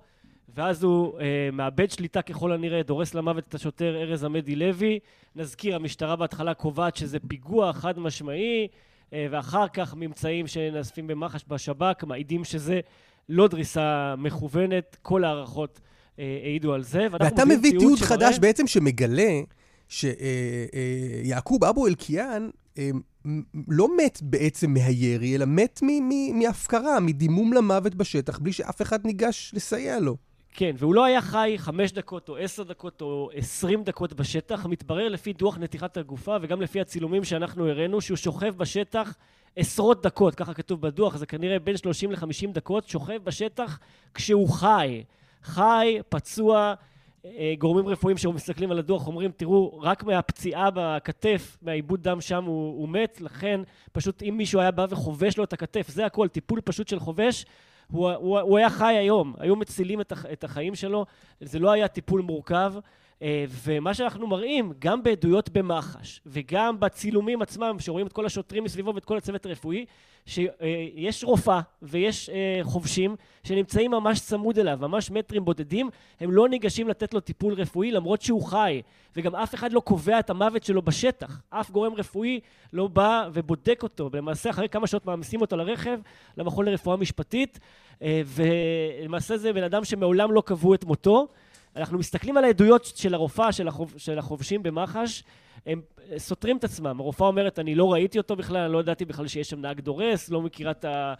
ואז הוא אה, מאבד שליטה ככל הנראה, דורס למוות את השוטר ארז עמדי לוי, נזכיר, המשטרה בהתחלה קובעת שזה פיגוע חד משמעי, אה, ואחר כך ממצאים שנאספים במח"ש בשב"כ, מעידים שזה לא דריסה מכוונת, כל הערכות אה, העידו על זה. ואתה מביא תיעוד חדש בעצם שמגלה שיעקוב אה, אה, אבו אלקיאן אה, לא מת בעצם מהירי, אלא מת מהפקרה, מדימום למוות בשטח, בלי שאף אחד ניגש לסייע לו. כן, והוא לא היה חי חמש דקות או עשר דקות או עשרים דקות בשטח, מתברר לפי דוח נתיחת הגופה וגם לפי הצילומים שאנחנו הראינו, שהוא שוכב בשטח עשרות דקות, ככה כתוב בדוח, זה כנראה בין שלושים ל-חמישים דקות, שוכב בשטח כשהוא חי. חי, פצוע, גורמים רפואיים שמסתכלים על הדוח, אומרים, תראו, רק מהפציעה בכתף, מהעיבוד דם שם הוא, הוא מת, לכן פשוט אם מישהו היה בא וחובש לו את הכתף, זה הכל, טיפול פשוט של חובש, הוא, הוא, הוא היה חי היום, היו מצילים את, את החיים שלו, זה לא היה טיפול מורכב, ומה שאנחנו מראים, גם בעדויות במח"ש, וגם בצילומים עצמם, שרואים את כל השוטרים מסביבו ואת כל הצוות הרפואי, שיש רופא ויש חובשים שנמצאים ממש צמוד אליו, ממש מטרים בודדים, הם לא ניגשים לתת לו טיפול רפואי למרות שהוא חי, וגם אף אחד לא קובע את המוות שלו בשטח, אף גורם רפואי לא בא ובודק אותו, במעשה אחרי כמה שעות מאמסים אותו לרכב, למכון לרפואה משפטית, ולמעשה זה בן אדם שמעולם לא קבעו את מותו, אנחנו מסתכלים על העדויות של הרופאה, של, החוב, של החובשים במח"ש, הם סותרים את עצמם. הרופאה אומרת, אני לא ראיתי אותו בכלל, אני לא ידעתי בכלל שיש שם נהג דורס, לא מכירה את ה...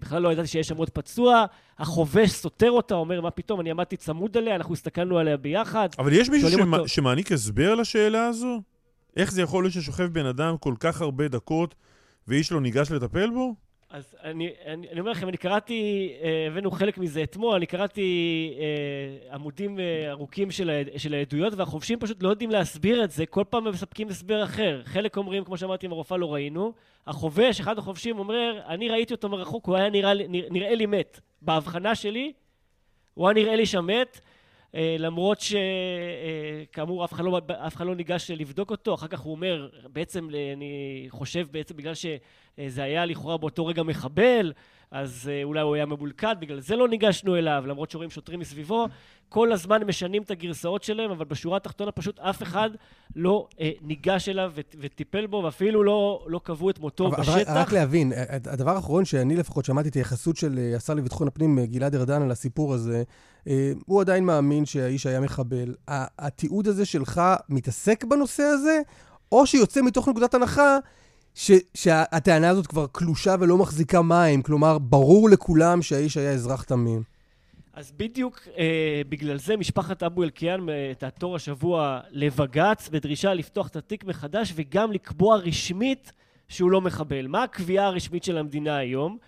בכלל לא ידעתי שיש שם עוד פצוע. החובש סותר אותה, אומר, מה פתאום, אני עמדתי צמוד עליה, אנחנו הסתכלנו עליה ביחד. אבל יש מישהו שמע... שמעניק הסבר לשאלה הזו? איך זה יכול להיות ששוכב בן אדם כל כך הרבה דקות, ואיש לא ניגש לטפל בו? אז אני, אני, אני אומר לכם, אני קראתי, הבאנו חלק מזה אתמול, אני קראתי אה, עמודים אה, ארוכים של, ה, של העדויות, והחובשים פשוט לא יודעים להסביר את זה, כל פעם הם מספקים הסבר אחר. חלק אומרים, כמו שאמרתי, עם הרופאה לא ראינו, החובש, אחד החובשים אומר, אני ראיתי אותו מרחוק, הוא היה נראה, נראה, נראה לי מת. בהבחנה שלי, הוא היה נראה לי שמת, אה, למרות שכאמור אה, אף אחד לא, אף אחד לא ניגש לבדוק אותו, אחר כך הוא אומר, בעצם אני חושב בעצם בגלל ש... זה היה לכאורה באותו רגע מחבל, אז אולי הוא היה מבולקד, בגלל זה לא ניגשנו אליו, למרות שרואים שוטרים מסביבו, כל הזמן משנים את הגרסאות שלהם, אבל בשורה התחתונה פשוט אף אחד לא אה, ניגש אליו ו- וטיפל בו, ואפילו לא, לא קבעו את מותו אבל, בשטח. אבל רק להבין, הדבר האחרון שאני לפחות שמעתי את היחסות של השר לביטחון הפנים, גלעד ארדן, על הסיפור הזה, אה, הוא עדיין מאמין שהאיש היה מחבל. התיעוד הזה שלך מתעסק בנושא הזה, או שיוצא מתוך נקודת הנחה, ש, שהטענה הזאת כבר קלושה ולא מחזיקה מים, כלומר, ברור לכולם שהאיש היה אזרח תמים. אז בדיוק אה, בגלל זה משפחת אבו אלקיאן תעתור השבוע לבגץ בדרישה לפתוח את התיק מחדש וגם לקבוע רשמית שהוא לא מחבל. מה הקביעה הרשמית של המדינה היום?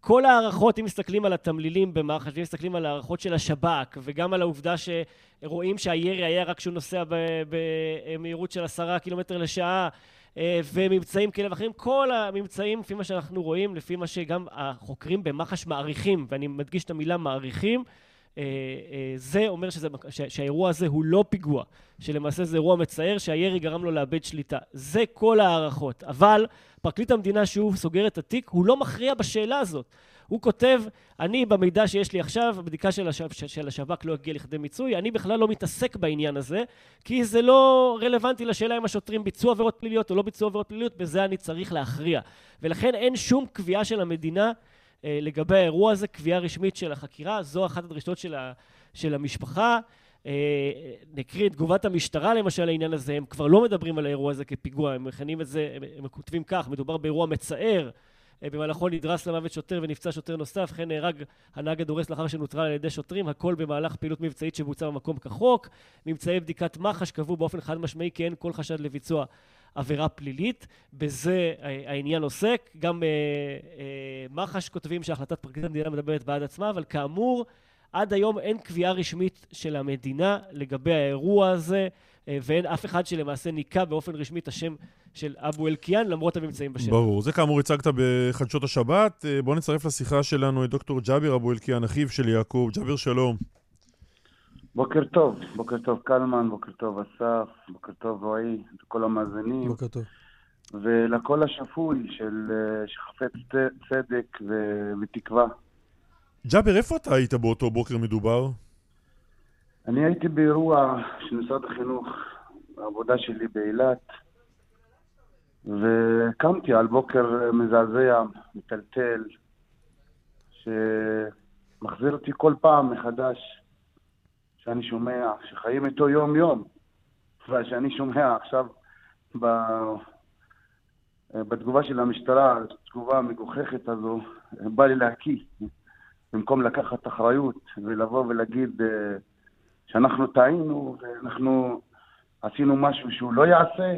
כל הערכות, אם מסתכלים על התמלילים במח"ש, אם מסתכלים על הערכות של השב"כ, וגם על העובדה שרואים שהירי היה רק שהוא נוסע במהירות של עשרה קילומטר לשעה, וממצאים כאלה ואחרים, כל הממצאים לפי מה שאנחנו רואים, לפי מה שגם החוקרים במח"ש מעריכים, ואני מדגיש את המילה מעריכים, זה אומר שזה, שהאירוע הזה הוא לא פיגוע, שלמעשה זה אירוע מצער שהירי גרם לו לאבד שליטה. זה כל הערכות, אבל פרקליט המדינה שהוא סוגר את התיק, הוא לא מכריע בשאלה הזאת. הוא כותב, אני במידע שיש לי עכשיו, הבדיקה של, השב, של השב"כ לא הגיע לכדי מיצוי, אני בכלל לא מתעסק בעניין הזה, כי זה לא רלוונטי לשאלה אם השוטרים ביצעו עבירות פליליות או לא ביצעו עבירות פליליות, בזה אני צריך להכריע. ולכן אין שום קביעה של המדינה אה, לגבי האירוע הזה, קביעה רשמית של החקירה, זו אחת הדרישות של, ה, של המשפחה. אה, נקריא את תגובת המשטרה למשל לעניין הזה, הם כבר לא מדברים על האירוע הזה כפיגוע, הם מכנים את זה, הם, הם כותבים כך, מדובר באירוע מצער, במהלכו נדרס למוות שוטר ונפצע שוטר נוסף, כן נהרג הנהג הדורס לאחר שנוטרל על ידי שוטרים, הכל במהלך פעילות מבצעית שבוצעה במקום כחוק, ממצאי בדיקת מח"ש קבעו באופן חד משמעי כי אין כל חשד לביצוע עבירה פלילית, בזה העניין עוסק, גם אה, אה, מח"ש כותבים שהחלטת פרקליט המדינה מדברת בעד עצמה, אבל כאמור, עד היום אין קביעה רשמית של המדינה לגבי האירוע הזה, ואין אף אחד שלמעשה ניקה באופן רשמי את השם של אבו אלקיאן, למרות הממצאים בשטח. ברור, זה כאמור הצגת בחדשות השבת. בואו נצרף לשיחה שלנו את דוקטור ג'אבר אבו אלקיאן, אחיו של יעקב. ג'אבר, שלום. בוקר טוב, בוקר טוב קלמן, בוקר טוב אסף, בוקר טוב רועי, לכל המאזינים. בוקר טוב. ולכל השפוי של שחפץ צדק ותקווה. ג'אבר, איפה אתה היית באותו בוקר מדובר? אני הייתי באירוע של משרד החינוך, העבודה שלי באילת, וקמתי על בוקר מזעזע, מטלטל, שמחזיר אותי כל פעם מחדש, שאני שומע, שחיים איתו יום יום, ושאני שומע עכשיו ב... בתגובה של המשטרה, התגובה המגוחכת הזו, בא לי להקיא, במקום לקחת אחריות ולבוא ולהגיד שאנחנו טעינו, ואנחנו עשינו משהו שהוא לא יעשה,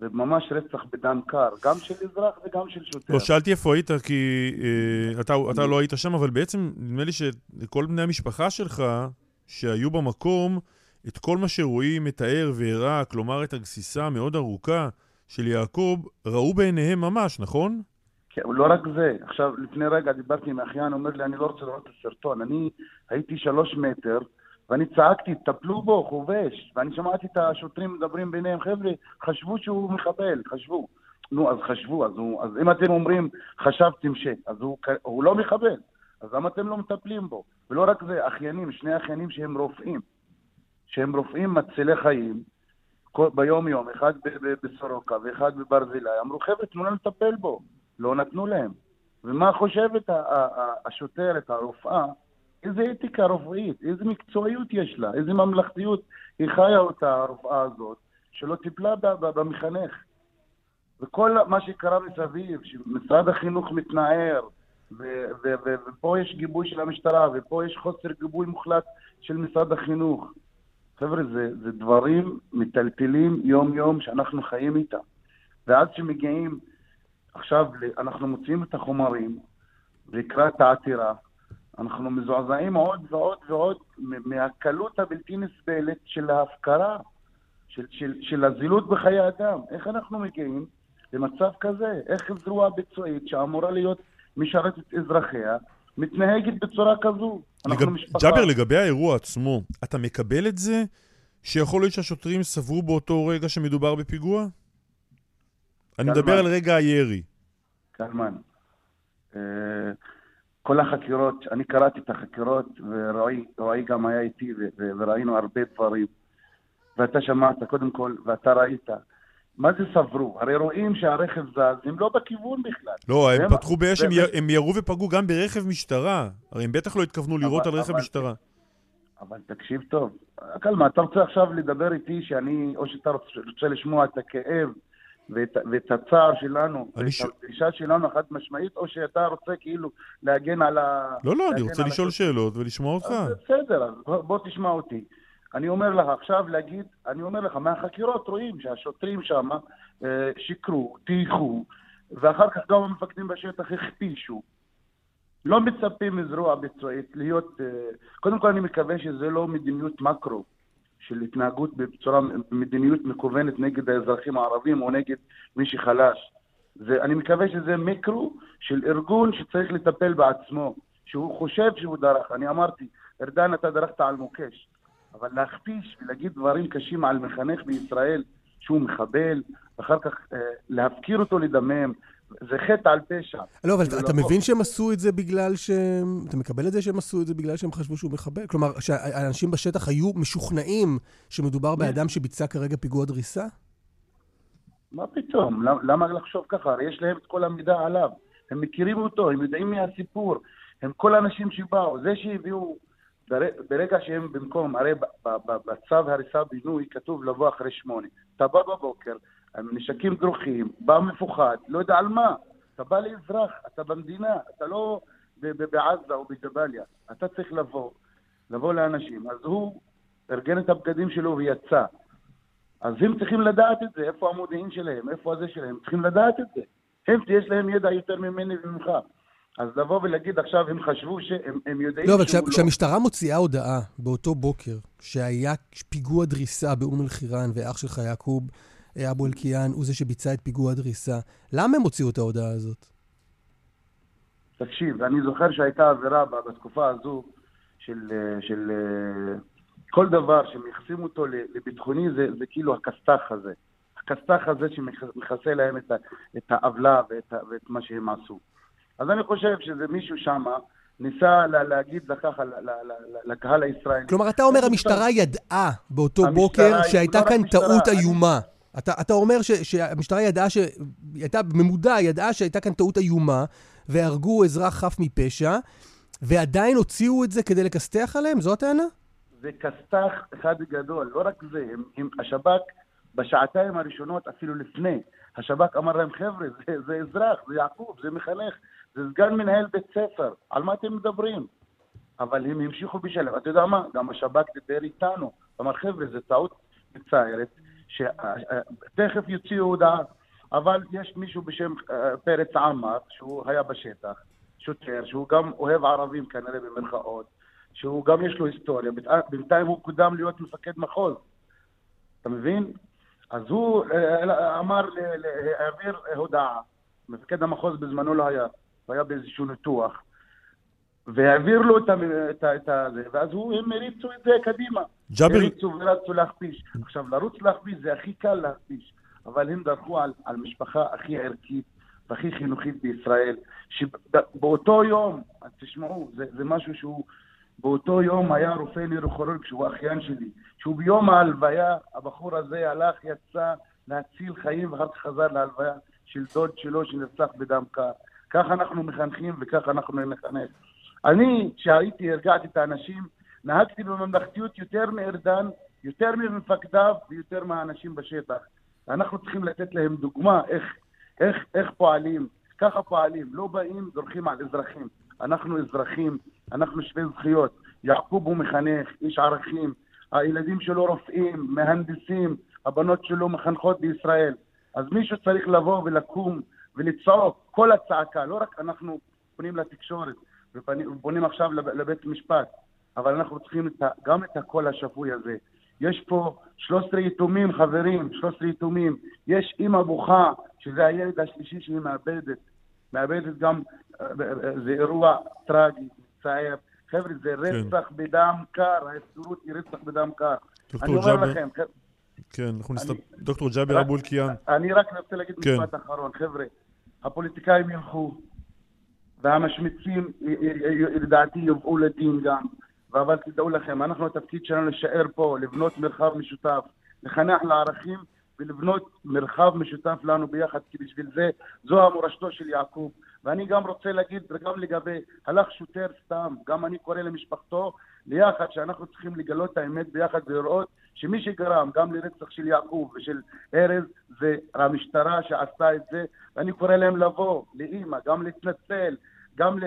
וממש רצח בדם קר, גם של אזרח וגם של שוטר. לא, שאלתי איפה היית, כי אה, אתה, אתה לא היית שם, אבל בעצם נדמה לי שכל בני המשפחה שלך, שהיו במקום, את כל מה שרואים, את הער והרע, כלומר את הגסיסה המאוד ארוכה של יעקב, ראו בעיניהם ממש, נכון? כן, לא רק זה. עכשיו, לפני רגע דיברתי עם אחיין, אומר לי, אני לא רוצה לראות את הסרטון. אני הייתי שלוש מטר, ואני צעקתי, תפלו בו, חובש, ואני שמעתי את השוטרים מדברים ביניהם, חבר'ה, חשבו שהוא מחבל, חשבו. נו, אז חשבו, אז, הוא, אז אם אתם אומרים, חשבתם ש... אז הוא, הוא לא מחבל, אז למה אתם לא מטפלים בו? ולא רק זה, אחיינים, שני אחיינים שהם רופאים, שהם רופאים מצילי חיים, ביום יום, אחד בסורוקה ואחד בברזילה, אמרו, חבר'ה, תנו לנו לטפל בו, לא נתנו להם. ומה חושבת השוטרת, הרופאה, איזה אתיקה רפואית, איזה מקצועיות יש לה, איזה ממלכתיות היא חיה אותה הרופאה הזאת, שלא טיפלה במחנך. וכל מה שקרה מסביב, שמשרד החינוך מתנער, ו- ו- ו- ופה יש גיבוי של המשטרה, ופה יש חוסר גיבוי מוחלט של משרד החינוך. חבר'ה, זה, זה דברים מטלטלים יום יום שאנחנו חיים איתם. ועד שמגיעים עכשיו אנחנו מוצאים את החומרים לקראת העתירה, אנחנו מזועזעים עוד ועוד ועוד מהקלות הבלתי נסבלת של ההפקרה, של, של, של הזילות בחיי אדם. איך אנחנו מגיעים למצב כזה? איך זרוע ביצועית שאמורה להיות משרת את אזרחיה, מתנהגת בצורה כזו? לגב... ג'אבר, לגבי האירוע עצמו, אתה מקבל את זה שיכול להיות שהשוטרים סברו באותו רגע שמדובר בפיגוע? אני מדבר על רגע הירי. קלמן, כל החקירות, אני קראתי את החקירות, ורועי גם היה איתי, וראינו הרבה דברים, ואתה שמעת קודם כל, ואתה ראית. מה זה סברו? הרי רואים שהרכב זז, הם לא בכיוון בכלל. לא, הם פתחו באש, הם ירו ופגעו גם ברכב משטרה. הרי הם בטח לא התכוונו לראות על רכב משטרה. אבל תקשיב טוב. קלמן, אתה רוצה עכשיו לדבר איתי שאני, או שאתה רוצה לשמוע את הכאב, ואת, ואת הצער שלנו, ואת ש... הדרישה שלנו חד משמעית, או שאתה רוצה כאילו להגן על ה... לא, לא, אני רוצה לשאול ה... שאלות ולשמוע אותך. אז בסדר, אז בוא, בוא תשמע אותי. אני אומר לך עכשיו להגיד, אני אומר לך, מהחקירות רואים שהשוטרים שם אה, שיקרו, תהיכו, ואחר כך גם המפקדים בשטח הכפישו. לא מצפים מזרוע ביצועית להיות... אה, קודם כל אני מקווה שזה לא מדיניות מקרו. של התנהגות בצורה מדיניות מכוונת נגד האזרחים הערבים או נגד מי שחלש. ואני מקווה שזה מיקרו של ארגון שצריך לטפל בעצמו, שהוא חושב שהוא דרך. אני אמרתי, ארדן, אתה דרכת על מוקש, אבל להכפיש ולהגיד דברים קשים על מחנך בישראל שהוא מחבל, ואחר כך אה, להפקיר אותו לדמם, זה חטא על פשע. לא, אבל אתה מבין שהם עשו את זה בגלל שהם... אתה מקבל את זה שהם עשו את זה בגלל שהם חשבו שהוא מחבל? כלומר, שהאנשים בשטח היו משוכנעים שמדובר באדם שביצע כרגע פיגוע דריסה? מה פתאום? למה לחשוב ככה? הרי יש להם את כל המידע עליו. הם מכירים אותו, הם יודעים מהסיפור. הם כל האנשים שבאו. זה שהביאו ברגע שהם במקום... הרי בצו הריסה בינוי כתוב לבוא אחרי שמונה. אתה בא בבוקר... הנשקים דרוכים, בא מפוחד, לא יודע על מה. אתה בא לאזרח, אתה במדינה, אתה לא בעזה או בג'בליה. אתה צריך לבוא, לבוא לאנשים. אז הוא ארגן את הבגדים שלו ויצא. אז הם צריכים לדעת את זה, איפה המודיעין שלהם, איפה הזה שלהם, צריכים לדעת את זה. הם, יש להם ידע יותר ממני וממך. אז לבוא ולהגיד עכשיו, הם חשבו שהם יודעים... לא, אבל כשהמשטרה מוציאה הודעה באותו בוקר, שהיה פיגוע דריסה באום אל-חיראן ואח שלך יעקוב, אבו אלקיאן הוא זה שביצע את פיגוע הדריסה. למה הם הוציאו את ההודעה הזאת? תקשיב, אני זוכר שהייתה עבירה בתקופה הזו של, של כל דבר שמייחסים אותו לביטחוני, זה, זה כאילו הכסתח הזה. הכסתח הזה שמכסה להם את, את העבלה ואת, ואת מה שהם עשו. אז אני חושב שזה מישהו שמה ניסה להגיד לכך לקהל הישראלי. כלומר, אתה אומר, המשטרה ידעה באותו בוקר שהייתה כאן טעות איומה. אתה אומר שהמשטרה ידעה, הייתה ממודע, ידעה שהייתה כאן טעות איומה, והרגו אזרח חף מפשע, ועדיין הוציאו את זה כדי לקסתח עליהם? זו הטענה? זה קסתח אחד גדול, לא רק זה. השב"כ בשעתיים הראשונות, אפילו לפני, השב"כ אמר להם, חבר'ה, זה אזרח, זה יעקוב, זה מחנך. זה סגן מנהל בית ספר, על מה אתם מדברים? אבל הם המשיכו בשלב. אתה יודע מה? גם השב"כ דיבר איתנו. אמר, חבר'ה, זו טעות מצערת, שתכף יוציאו הודעה. אבל יש מישהו בשם פרץ עמר, שהוא היה בשטח, שוטר, שהוא גם אוהב ערבים כנראה במרכאות, שהוא גם יש לו היסטוריה, בינתיים הוא קודם להיות מפקד מחוז. אתה מבין? אז הוא אמר להעביר הודעה. מפקד המחוז בזמנו לא היה. היה באיזשהו ניתוח, והעביר לו את זה, ואז הם הריצו את זה קדימה. הריצו ורצו להכפיש. עכשיו, לרוץ להכפיש זה הכי קל להכפיש, אבל הם דרכו על משפחה הכי ערכית והכי חינוכית בישראל, שבאותו יום, תשמעו, זה משהו שהוא, באותו יום היה רופא נוירוכירורג, שהוא אחיין שלי, שהוא ביום ההלוויה, הבחור הזה הלך, יצא להציל חיים, ואחר כך חזר להלוויה של דוד שלו שנרצח בדם קר. ככה אנחנו מחנכים וככה אנחנו נחנך. אני, כשהייתי, הרגעתי את האנשים, נהגתי בממלכתיות יותר מארדן, יותר ממפקדיו ויותר מהאנשים בשטח. אנחנו צריכים לתת להם דוגמה איך, איך, איך פועלים, ככה פועלים, לא באים, דורכים על אזרחים. אנחנו אזרחים, אנחנו שווי זכויות. יעקוב הוא מחנך, איש ערכים, הילדים שלו רופאים, מהנדסים, הבנות שלו מחנכות בישראל. אז מישהו צריך לבוא ולקום ולצעוק כל הצעקה, לא רק אנחנו פונים לתקשורת ופונים עכשיו לבית משפט, אבל אנחנו צריכים גם את הקול השפוי הזה. יש פה שלוש עשרה יתומים, חברים, שלוש עשרה יתומים. יש אמא בוכה, שזה הילד השלישי שהיא מאבדת. מאבדת גם, זה אירוע טרגי, צער. חבר'ה, זה רצח בדם קר, ההפקרות היא רצח בדם קר. אני אומר לכם, כן, דוקטור ג'אבר אבו אלקיעאן. אני רק רוצה להגיד משפט אחרון, חבר'ה. הפוליטיקאים ילכו, והמשמיצים, לדעתי, יובאו לדין גם. אבל תדעו לכם, אנחנו התפקיד שלנו לשאר פה, לבנות מרחב משותף, לחנך לערכים ולבנות מרחב משותף לנו ביחד, כי בשביל זה זו המורשתו של יעקב. ואני גם רוצה להגיד, וגם לגבי, הלך שוטר סתם, גם אני קורא למשפחתו, ליחד שאנחנו צריכים לגלות את האמת ביחד ולראות שמי שגרם גם לרצח של יעקב ושל ארז, זה המשטרה שעשתה את זה. ואני קורא להם לבוא, לאמא, גם להתנצל, גם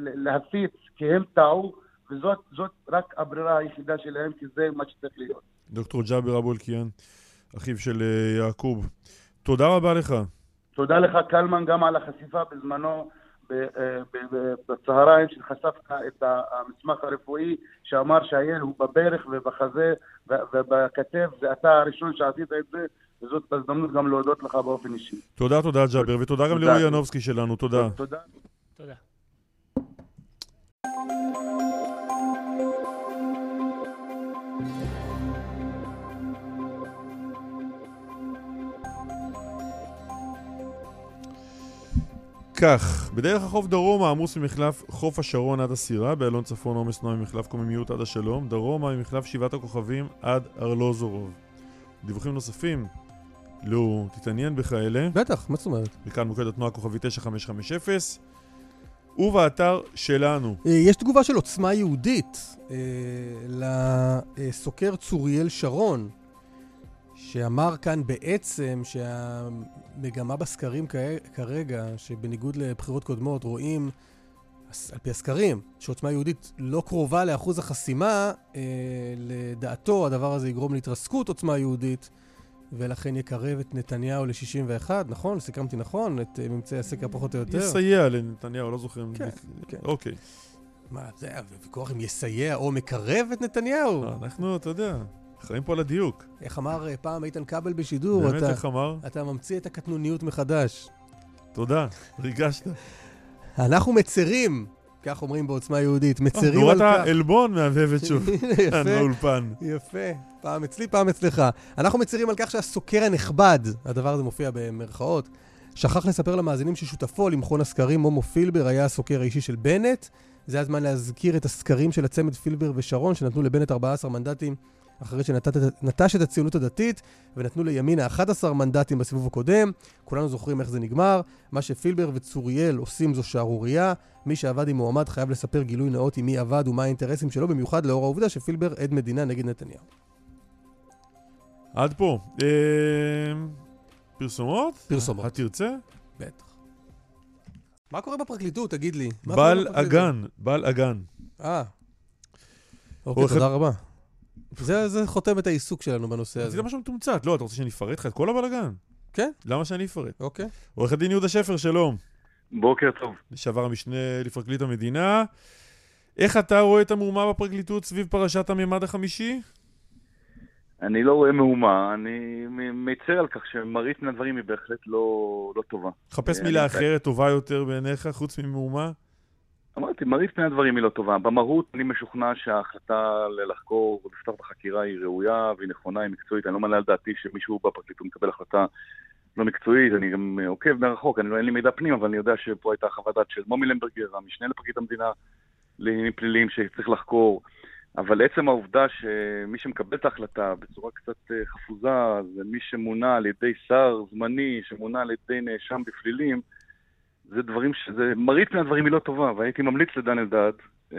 להפיץ, כי הם טעו, וזאת זאת רק הברירה היחידה שלהם, כי זה מה שצריך להיות. דוקטור ג'אבר אבו אלקיעאן, אחיו של יעקוב, תודה רבה לך. תודה לך קלמן גם על החשיפה בזמנו בצהריים שחשפת את המסמך הרפואי שאמר שהילד הוא בברך ובחזה ובכתף, ואתה הראשון שעשית את זה, וזאת בהזדמנות גם להודות לך באופן אישי. תודה, תודה ג'אבר, ותודה גם לאורי ינובסקי שלנו, תודה. תודה. תודה. כך, בדרך החוף דרומה עמוס ממחלף חוף השרון עד הסירה, באלון צפון עומס נועם ממחלף קוממיות עד השלום, דרומה ממחלף שבעת הכוכבים עד ארלוזורוב. דיווחים נוספים, לא תתעניין בכאלה. בטח, מה זאת אומרת? וכאן מוקד התנועה כוכבי תשע חמש חמש אפס, ובאתר שלנו. יש תגובה של עוצמה יהודית לסוקר צוריאל שרון, שאמר כאן בעצם שהמגמה בסקרים כרגע, שבניגוד לבחירות קודמות רואים, על פי הסקרים, שעוצמה יהודית לא קרובה לאחוז החסימה, לדעתו הדבר הזה יגרום להתרסקות עוצמה יהודית, ולכן יקרב את נתניהו ל-שישים ואחת, נכון? סיכמתי נכון? את ממצאי הסקר פחות או יותר? יסייע לנתניהו, לא זוכרים. כן, כן. אוקיי. מה, זה הוויכוח אם יסייע או מקרב את נתניהו? אנחנו, אתה יודע... חיים פה על הדיוק. איך אמר פעם איתן קבל בשידור? באמת איך אמר? אתה ממציא את הקטנוניות מחדש. תודה, ריגשת. אנחנו מצרים, כך אומרים בעוצמה יהודית, מצרים על כך. נורת האלבון מהבהבת שוב. יפה, יפה. פעם אצלי, פעם אצלך. אנחנו מצרים על כך שהסוקר הנכבד, הדבר הזה מופיע במרכאות, שכח לספר למאזינים ששותפו למכון הסקרים מומו פילבר היה הסוקר האישי של בנט. זה הזמן להזכיר את הסקרים של הצמד פילבר ושרון שנתנו לבנט ארבעה עשר מנדטים אחרי שנטש את הציונות הדתית, ונתנו לימין ה-אחד עשר מנדטים בסיבוב הקודם. כולנו זוכרים איך זה נגמר. מה שפילבר וצוריאל עושים זו שערורייה. מי שעבד עם מועמד חייב לספר גילוי נאות עם מי עבד ומה האינטרסים שלו, במיוחד לאור העובדה שפילבר עד מדינה נגד נתניהו. עד פה. פרסומות? פרסומות. התרצה? בטח. מה קורה בפרקליטות? תגיד לי. בל אגן. בל אגן. אה. אוקיי, תודה רבה. זה, זה חותם את העיסוק שלנו בנושא הזה. זה משהו מתומצת. לא, אתה רוצה שאני אפרט לך את כל הבלגן? כן. למה שאני אפרט? אוקיי. עורך הדין יהודה שפר, שלום. בוקר טוב. לשעבר המשנה לפרקליט המדינה. איך אתה רואה את המהומה בפרקליטות סביב פרשת הממד החמישי? אני לא רואה מהומה. אני מצר על כך שמרית מן הדברים היא בהחלט לא, לא טובה. חפש מילה אחרת טובה יותר בעיניך, חוץ ממהומה? אמרתי, מרית מן הדברים היא לא טובה. במהות אני משוכנע שההחלטה ללחקור ולפתח בחקירה היא ראויה והיא נכונה, היא מקצועית. אני לא מעלה על דעתי שמישהו בפרקליטות מקבל החלטה לא מקצועית. אני גם עוקב מרחוק, אין לי מידע פנים, אבל אני יודע שפה הייתה חוות דעת של מומי למברגר, המשנה לפרקליט המדינה לעניינים פליליים שצריך לחקור. אבל עצם העובדה שמי שמקבל את ההחלטה בצורה קצת חפוזה, זה מי שמונה על ידי שר זמני, שמונה על ידי נאשם בפלילים, זה דברים שזה, מרית מהדברים היא לא טובה, והייתי ממליץ לדן אלדד, אה,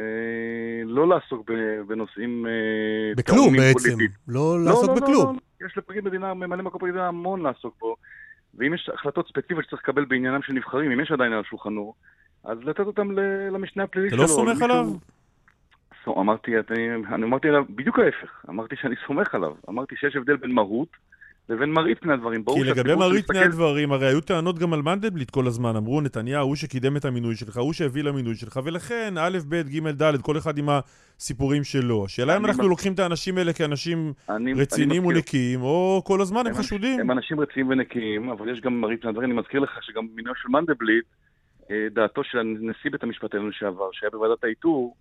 לא לעסוק בנושאים... אה, בכלום בעצם, לא, לא לעסוק לא, בכלום. לא, לא. יש לפרקליט מדינה, ממלא מקום פרקליט מדינה המון לעסוק בו, ואם יש החלטות ספציפיות שצריך לקבל בעניינם של נבחרים, אם יש עדיין על שולחנו, אז לתת אותם למשנה הפלילית שלו. אתה לא סומך עליו? סו, אמרתי, אני, אני אמרתי עליו בדיוק ההפך, אמרתי שאני סומך עליו, אמרתי שיש הבדל בין מהות לבין מראית פני הדברים. כי לגבי מראית פני הדברים, הרי היו טענות גם על מנדלבליט כל הזמן, אמרו נתניהו, הוא שקידם את המינוי שלך, הוא שהביא למינוי שלך, ולכן א', ב', ג', ד', כל אחד עם הסיפורים שלו. השאלה אם אנחנו לוקחים את האנשים האלה כאנשים רציניים ונקיים, או כל הזמן הם חשודים. הם אנשים רציניים ונקיים, אבל יש גם מראית פני הדברים. אני מזכיר לך שגם מינוי של מנדלבליט, דעתו של נשיא בית המשפט העליון לשעבר, שהיה בוועדת האיתור,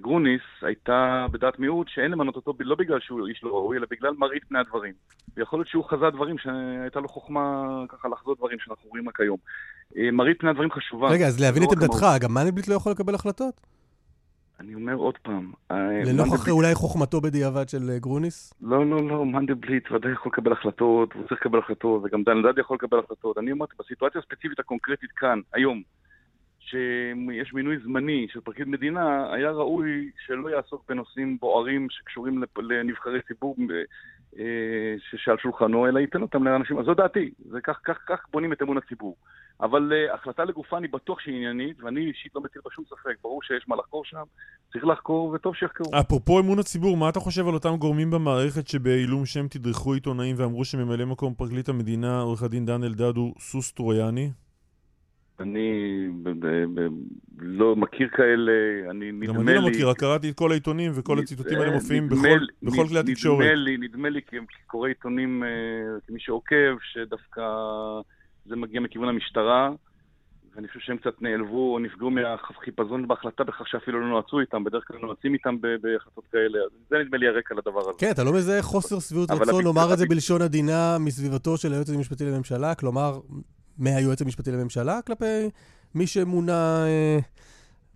גרוניס, הייתה בדעת מיעוט שאין למנות אותו לא בגלל שהוא איש לא ראוי, אלא בגלל מראית פני הדברים. ויכול להיות שהוא חזה דברים שהייתה לו חוכמה ככה לחזות דברים שאנחנו רואים רק היום. מראית פני הדברים חשובה. רגע, אז להבין את עמדתך, גם מנדלבליט לא יכול לקבל החלטות? אני אומר עוד פעם. לנוכח אולי חוכמתו בדיעבד של גרוניס? לא, לא, לא, מנדלבליט ודאי יכול לקבל החלטות, הוא צריך לקבל החלטות, וגם דן אלדד יכול לקבל החלטות. אני אמרתי, בסיטואציה הספציפית הקונקרטית כאן, היום, שיש מינוי זמני של פרקליט מדינה, היה ראוי שלא יעסוק בנושאים בוערים שקשורים לנבחרי ציבור שעל שולחנו, אלא ייתן אותם לאנשים. אז זו דעתי, זה כך, כך, כך בונים את אמון הציבור. אבל החלטה לגופה אני בטוח שהיא עניינית, ואני אישית לא מטיל בשום ספק, ברור שיש מה לחקור שם, צריך לחקור וטוב שיחקרו. אפרופו אמון הציבור, מה אתה חושב על אותם גורמים במערכת שבעילום שם תדרכו עיתונאים ואמרו שממלא מקום פרקליט המדינה, עורך הדין דן אלדד הוא סוס טרויאני? אני לא מכיר כאלה, אני נדמה לי... גם אני לא מכיר, קראתי את כל העיתונים וכל הציטוטים האלה מופיעים בכל כלי התקשורת. נדמה לי, נדמה לי כקורא עיתונים, כמי שעוקב, שדווקא זה מגיע מכיוון המשטרה, ואני חושב שהם קצת נעלבו או נפגעו מהחיפזון בהחלטה בכך שאפילו לא נועצו איתם, בדרך כלל נועצים איתם בהחלטות כאלה. זה נדמה לי הרקע לדבר הזה. כן, אתה לא מזהה חוסר סבירות רצון לומר את זה בלשון עדינה מסביבתו של היועץ המשפטי לממשלה, כלומר מהיועץ המשפטי לממשלה, כלפי מי שמונה,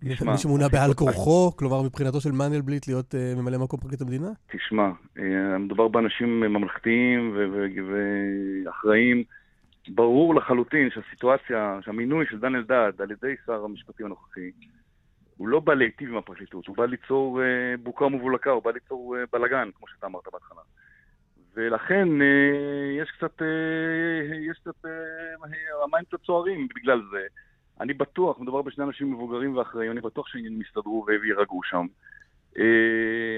מי שמונה בעל כורחו, כלומר מבחינתו של מנדלבליט להיות ממלא מקום פרקליט המדינה? תשמע, מדובר באנשים ממלכתיים ואחראים, ברור לחלוטין שהסיטואציה, שהמינוי של דן אלדד על ידי שר המשפטים הנוכחי, הוא לא בא להיטיב עם הפרקליטות, הוא בא ליצור בוקה ומבולקה, הוא בא ליצור בלגן, כמו שאתה אמרת בהתחלה. ולכן יש קצת, יש קצת, המים קצת צוערים בגלל זה. אני בטוח, מדובר בשני אנשים מבוגרים ואחראים, אני בטוח שהם מסתדרו וירגעו שם.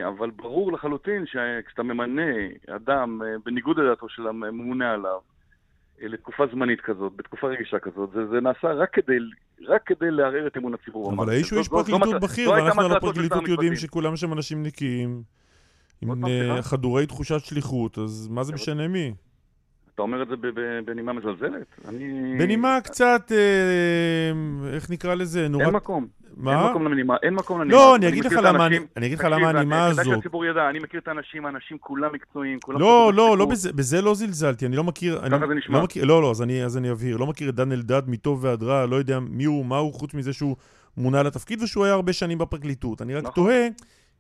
אבל ברור לחלוטין שכשאתה ממנה אדם בניגוד לדעתו של הממונה עליו, לתקופה זמנית כזאת, בתקופה רגישה כזאת, זה, זה נעשה רק כדי, רק כדי לערער את אמון הציבור. אבל האיש הוא איש פרקליטות בכיר, ואנחנו על הפרקליטות יודעים שכולם שם אנשים נקיים, עם חדורי תחושת שליחות, אז מה זה משנה מי? אתה אומר את זה בנימה מזלזלת? בנימה קצת, איך נקרא לזה? אין מקום. מה? אין מקום לנימה. לא, אני אגיד לך למה הנימה הזאת. כדאי שהציבור ידע, אני מכיר את האנשים, האנשים כולם מקצועיים. לא, לא, בזה לא זלזלתי, אני לא מכיר... ככה זה נשמע. לא, לא, אז אני אבהיר. לא מכיר את דן אלדד מטוב ועד רע, לא יודע מי הוא, מה הוא, חוץ מזה שהוא מונה לתפקיד, ושהוא היה הרבה שנים בפרקליטות. אני רק תוהה...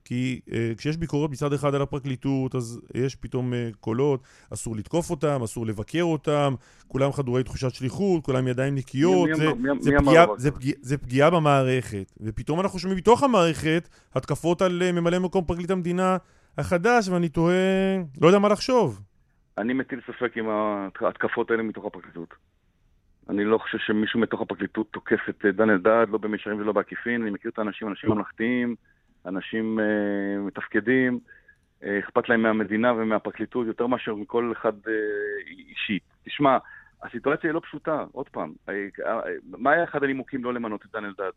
כי uh, כשיש ביקורות מצד אחד על הפרקליטות, אז יש פתאום uh, קולות, אסור לתקוף אותם, אסור לבקר אותם, כולם חדורי תחושת שליחות, כולם ידיים נקיות, מי, זה, מי, זה, מי פגיע, זה, פגיע, זה פגיעה במערכת. ופתאום אנחנו שומעים מתוך המערכת התקפות על uh, ממלא מקום פרקליט המדינה החדש, ואני תוהה, לא יודע מה לחשוב. אני מטיל ספק עם ההתקפות האלה מתוך הפרקליטות. אני לא חושב שמישהו מתוך הפרקליטות תוקף את דן אלדד, לא במישרים ולא בעקיפין, אני מכיר את האנשים, אנשים ממלכתיים, אנשים uh, מתפקדים, uh, אכפת להם מהמדינה ומהפרקליטות יותר מאשר מכל אחד uh, אישי. תשמע, הסיטואציה היא לא פשוטה, עוד פעם. מה היה אחד הנימוקים לא למנות את דן אלדד?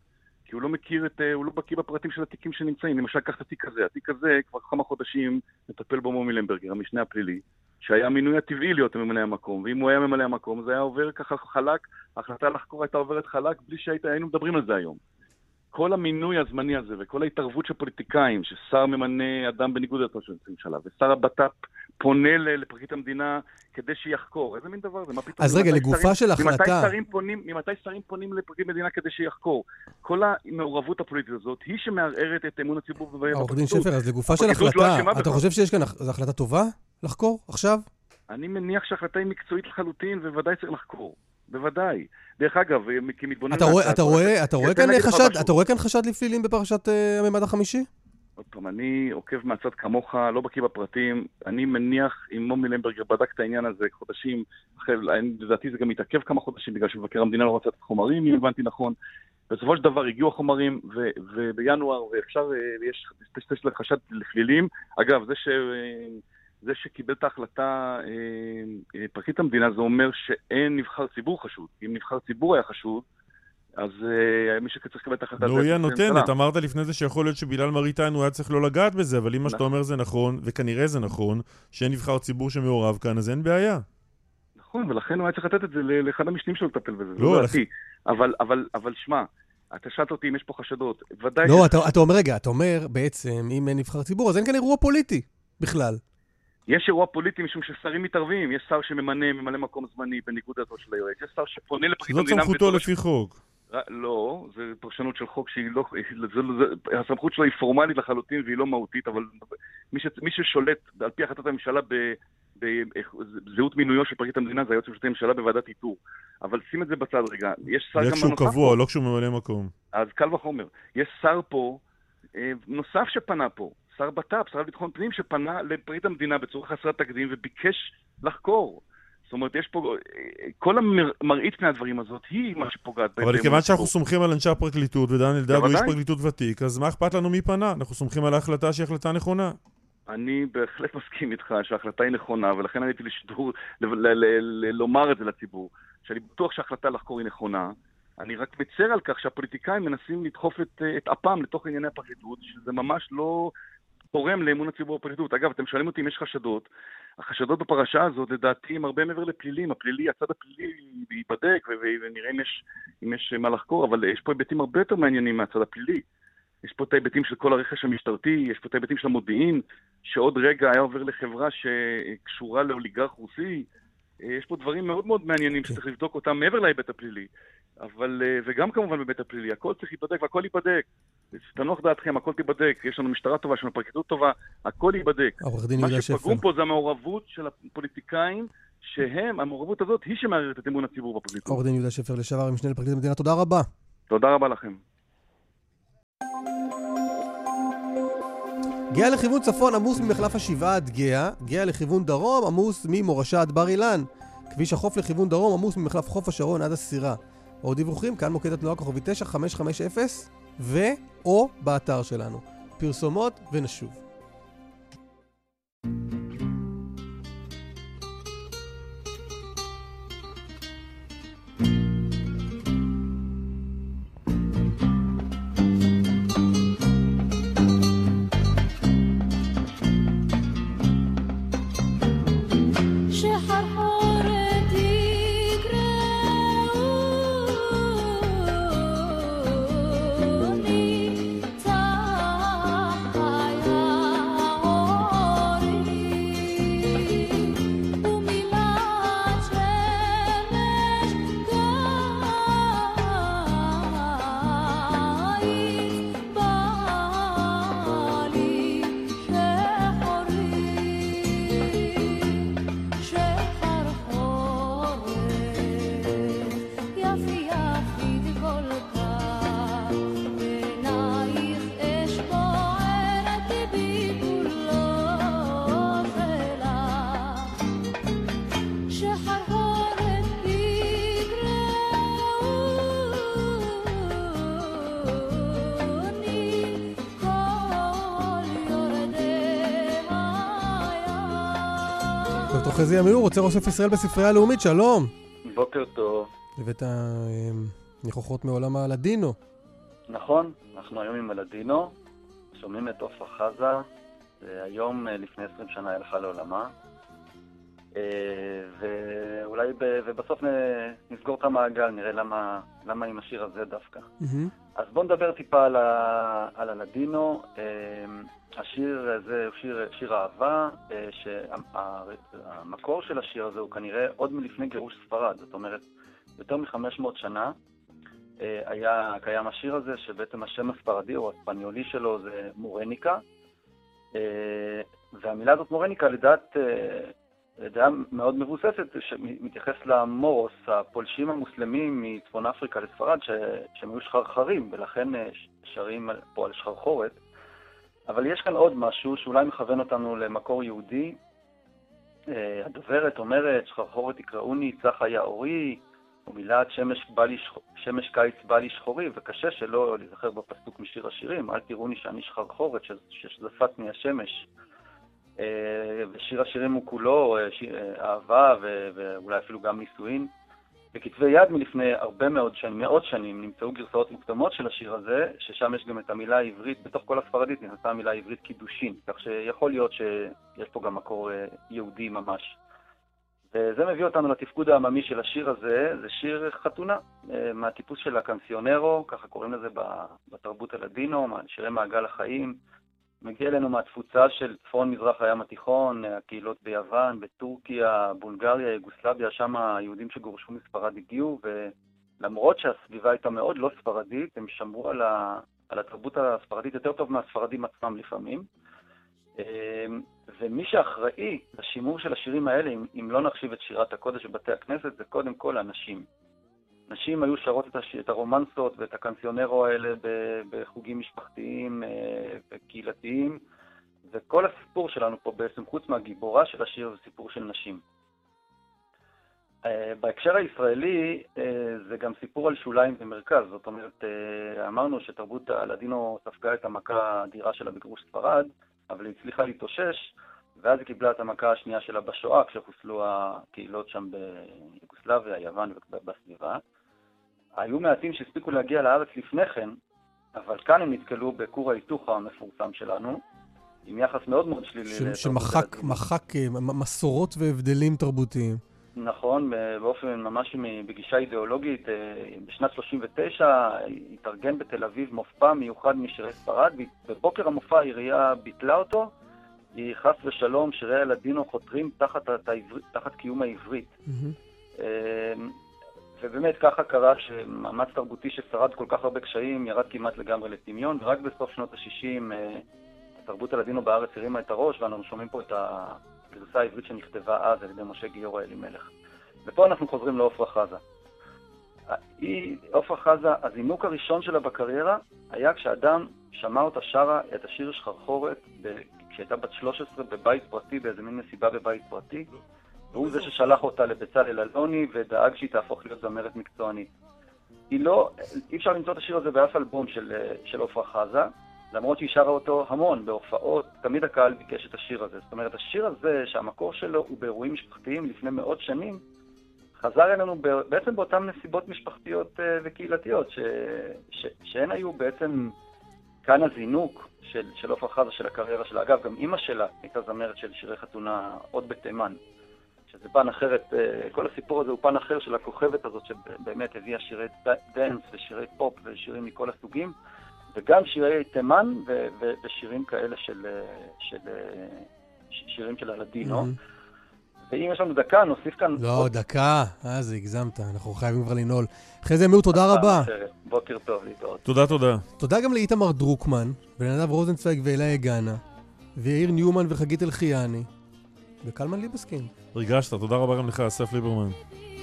כי הוא לא מכיר את, uh, הוא לא בקיא בפרטים של התיקים שנמצאים. למשל, קח את התיק הזה. התיק הזה כבר כמה חודשים מטפל בו מומי למברגר, המשנה הפלילי, שהיה מינוי הטבעי להיות ממלא המקום, ואם הוא היה ממלא המקום, זה היה עובר ככה חלק, ההחלטה לחקור הייתה עוברת חלק, בלי שהיינו מדברים על זה היום. כל המינוי הזמני הזה וכל ההתערבות של פוליטיקאים, ששר ממנה אדם בניגוד לדעתו של הממשלה, ושר הבט"פ פונה לפרקליט המדינה כדי שיחקור. איזה מין דבר זה? מה פתאום? אז רגע, לגופה של החלטה. ממתי שרים פונים לפרקליט המדינה כדי שיחקור? כל המעורבות הפוליטית הזאת היא שמערערת את אמון הציבור ובפרקליטות. עורך דין שפר, אז לגופה של החלטה, אתה חושב שיש כאן החלטה טובה לחקור עכשיו? אני מניח שההחלטה היא מקצועית לחלוטין וודאי צריך לחקור. בוודאי. דרך אגב, כי מתבונן... אתה רואה, אתה רואה, אתה רואה כאן חשד, אתה רואה כאן חשד לפלילים בפרשת הממד החמישי? עוד פעם, אני עוקב מהצד כמוך, לא בקיא בפרטים, אני מניח, אם מומי למברגר בדק את העניין הזה חודשים, לדעתי זה גם מתעכב כמה חודשים, בגלל שמבקר המדינה לא רצה את החומרים, אם הבנתי נכון. בסופו של דבר הגיעו החומרים, ובינואר אפשר, יש חשד לפלילים. אגב, זה ש... זה שקיבל את ההחלטה פרקליט המדינה, זה אומר שאין נבחר ציבור חשוד. אם נבחר ציבור היה חשוד, אז מי שצריך לקבל את ההחלטה... לא היה נותן, אתה אמרת לפני זה שיכול להיות שבילאל מריטן הוא היה צריך לא לגעת בזה, אבל אם מה שאתה אומר זה נכון, וכנראה זה נכון, שאין נבחר ציבור שמעורב כאן, אז אין בעיה. נכון, ולכן הוא היה צריך לתת את זה לאחד המשנים שלו לטפל בזה. לא, אבל, אבל, אבל שמה, אתה שאלת אותי אם יש פה חשדות. לא, אתה אומר רגע, אתה אומר בעצם, אם אין נבחר ציבור, אז אין כאן אירוע פוליטי בכלל. יש אירוע פוליטי משום ששרים מתערבים. יש שר שממנה, ממלא מקום זמני בניגוד דעתו של היועץ. יש שר שפונה לפרקליט המדינה... זאת סמכותו לפי חוק. לא, זו פרשנות של חוק שהיא לא... הסמכות שלו היא פורמלית לחלוטין והיא לא מהותית, אבל מי ששולט על פי החלטת הממשלה בזהות מינויו של פרקליט המדינה זה היועץ המשפטי לממשלה בוועדת איתור. אבל שים את זה בצד רגע. יש שר גם... כשהוא קבוע, לא כשהוא ממלא מקום. אז קל וחומר. יש שר פה, נוסף שפנה פה. שר בט"פ, שר ביטחון פנים, שפנה לפרקליט המדינה בצורה חסרת תקדים וביקש לחקור. זאת אומרת, יש פה... כל המראית פני הדברים הזאת היא מה שפוגעת. אבל כיוון שאנחנו סומכים על אנשי הפרקליטות, ודן אלדד הוא איש פרקליטות ותיק, אז מה אכפת לנו מי פנה? אנחנו סומכים על ההחלטה שהיא החלטה נכונה. אני בהחלט מסכים איתך שההחלטה היא נכונה, ולכן הייתי לשידור לומר את זה לציבור, שאני בטוח שההחלטה לחקור היא נכונה. אני רק מצר על כך שהפוליטיקאים מנסים לדחוף את אפם לתוך ענייני הפרקליטות, שזה ממש לא... תורם לאמון הציבור הפרקליטות. אגב, אתם שואלים אותי אם יש חשדות. החשדות בפרשה הזאת, לדעתי, הם הרבה מעבר לפלילים. הפלילי, הצד הפלילי ייבדק, ונראה אם יש, אם יש מה לחקור, אבל יש פה היבטים הרבה יותר מעניינים מהצד הפלילי. יש פה את ההיבטים של כל הרכש המשטרתי, יש פה את ההיבטים של המודיעין, שעוד רגע היה עובר לחברה שקשורה לאוליגרח רוסי. יש פה דברים מאוד מאוד מעניינים שצריך לבדוק אותם מעבר להיבט הפלילי. אבל, וגם כמובן בבית הפלילי, הכל צריך להיבדק והכל ייבדק. תנוח דעתכם, הכל תיבדק, יש לנו משטרה טובה, יש לנו פרקליטות טובה, הכל ייבדק. מה שפגום פה זה המעורבות של הפוליטיקאים, שהם, המעורבות הזאת היא שמערערת את אמון הציבור בפרקליטות. עורך דין יהודה שפר, לשעבר המשנה לפרקליט המדינה, תודה רבה. תודה רבה לכם. גאה לכיוון צפון, עמוס ממחלף השבעה עד גאה, גאה לכיוון דרום, עמוס ממורשה עד בר אילן, כביש החוף לכיוון דרום, עמוס ממחלף חוף השרון עד הסירה. עוד דיווחים, כאן מוקד התנועה כוכבי תשע חמש חמש אפס ו/או באתר שלנו. פרסומות ונשוב. חזי אמיר, רוצה רוסף ישראל בספרייה הלאומית, שלום. בוקר טוב. לבית הניחוחות מעולם הלדינו. נכון, אנחנו היום עם הלדינו, שומעים את אופה חזה, היום לפני עשרים שנה הלכה לעולמה, ואולי ובסוף נסגור את המעגל, נראה למה, למה עם השיר הזה דווקא. אז בואו נדבר טיפה על, ה, על הלדינו. השיר הזה הוא שיר, שיר אהבה, שהמקור של השיר הזה הוא כנראה עוד מלפני גירוש ספרד. זאת אומרת, יותר מ-חמש מאות שנה היה קיים השיר הזה, שבעצם השם הספרדי או הספניולי שלו זה מורניקה, והמילה הזאת מורניקה לדעת, לדעה מאוד מבוססת, שמתייחס למורוס, הפולשים המוסלמים מצפון אפריקה לספרד, שהם היו שחרחרים, ולכן שרים פה על שחרחורת. אבל יש כאן עוד משהו שאולי מכוון אותנו למקור יהודי. הדוברת אומרת, שחרחורת יקראוני, צחה יאורי, ומילת שמש, שמש קיץ בא לי שחורי, וקשה שלא להיזכר בפסוק משיר השירים, אל תראוני שאני שחרחורת, ששזפת מהשמש. ושיר השירים הוא כולו אהבה ואולי אפילו גם נישואין. בכתבי יד מלפני הרבה מאוד שנים, מאות שנים, נמצאו גרסאות מוקדמות של השיר הזה, ששם יש גם את המילה העברית, בתוך כל הספרדית נכנסה המילה העברית קידושין, כך שיכול להיות שיש פה גם מקור יהודי ממש. וזה מביא אותנו לתפקוד העממי של השיר הזה, זה שיר חתונה, מהטיפוס של הקנסיונרו, ככה קוראים לזה בתרבות הלדינו, שירי מעגל החיים, מגיע אלינו מהתפוצה של צפון מזרח הים התיכון, הקהילות ביוון, בטורקיה, בולגריה, יוגוסלביה, שם היהודים שגורשו מספרד הגיעו, ולמרות שהסביבה הייתה מאוד לא ספרדית, הם שמרו על, ה... על התרבות הספרדית יותר טוב מהספרדים עצמם לפעמים. ומי שאחראי לשימור של השירים האלה, אם לא נחשיב את שירת הקודש בבתי הכנסת, זה קודם כל הנשים. נשים היו שרות את הרומנסות ואת הקנציונרו האלה בחוגים משפחתיים וקהילתיים, וכל הסיפור שלנו פה בעצם חוץ מהגיבורה של השיר זה סיפור של נשים. בהקשר הישראלי זה גם סיפור על שוליים ומרכז, זאת אומרת אמרנו שתרבות הלדינו ספגה את המכה האדירה שלה בגירוש ספרד, אבל היא הצליחה להתאושש, ואז היא קיבלה את המכה השנייה שלה בשואה, כשחוסלו הקהילות שם ביוגוסלביה, יוון ובסביבה. היו מעטים שהספיקו להגיע לארץ לפני כן, אבל כאן הם נתקלו בכור ההיתוך המפורסם שלנו, עם יחס מאוד מאוד שלילי. שמחק מסורות והבדלים תרבותיים. נכון, באופן ממש בגישה אידיאולוגית, בשנת שלושים ותשע התארגן בתל אביב מופע מיוחד משירי ספרד, ובבוקר המופע העירייה ביטלה אותו, היא חס ושלום, שירי הלדינו חותרים תחת, תחת קיום העברית. Mm-hmm. ובאמת ככה קרה שמאמץ תרבותי ששרד כל כך הרבה קשיים ירד כמעט לגמרי לטמיון, ורק בסוף שנות ה-שישים התרבות הלדינו בארץ הרימה את הראש, ואנחנו שומעים פה את הגרסה העברית שנכתבה אז על ידי משה גיורא אלימלך. ופה אנחנו חוזרים לעופרה חזה. היא, עופרה חזה, הזינוק הראשון שלה בקריירה היה כשאדם שמע אותה שרה את השיר שחרחורת בקריירה, שהייתה בת שלוש עשרה בבית פרטי, באיזה מין מסיבה בבית פרטי, והוא זה ששלח אותה לבצלאל אלוני ודאג שהיא תהפוך להיות זמרת מקצוענית. היא לא, אי אפשר למצוא את השיר הזה באף אלבום של עופרה חזה, למרות שהיא שרה אותו המון בהופעות, תמיד הקהל ביקש את השיר הזה. זאת אומרת, השיר הזה שהמקור שלו הוא באירועים משפחתיים לפני מאות שנים, חזר אלינו בעצם באותן נסיבות משפחתיות וקהילתיות, ש, ש, שהן היו בעצם כאן הזינוק של, של עופרה חזה, של הקריירה שלה. אגב, גם אמא שלה הייתה זמרת של שירי חתונה עוד בתימן, שזה פן אחרת, כל הסיפור הזה הוא פן אחר של הכוכבת הזאת, שבאמת הביאה שירי דנס ושירי פופ ושירים מכל הסוגים, וגם שירי תימן ו- ו- ושירים כאלה של, של, של שירים של הלדינו. Mm-hmm. ואם יש לנו דקה, נוסיף כאן... לא, עוד... דקה, אז הגזמת, אנחנו חייבים כבר לנעול. אחרי זה, אמיר, תודה רבה. בוקר טוב, להתראות. תודה, תודה. תודה גם לאיתמר דרוקמן, ולנדב רוזנצוויג ואלה יגנה, ויאיר ניומן וחגית אלחייני, וקלמן ליבסקין. ריגשת, תודה רבה גם לך, אסף ליברמן.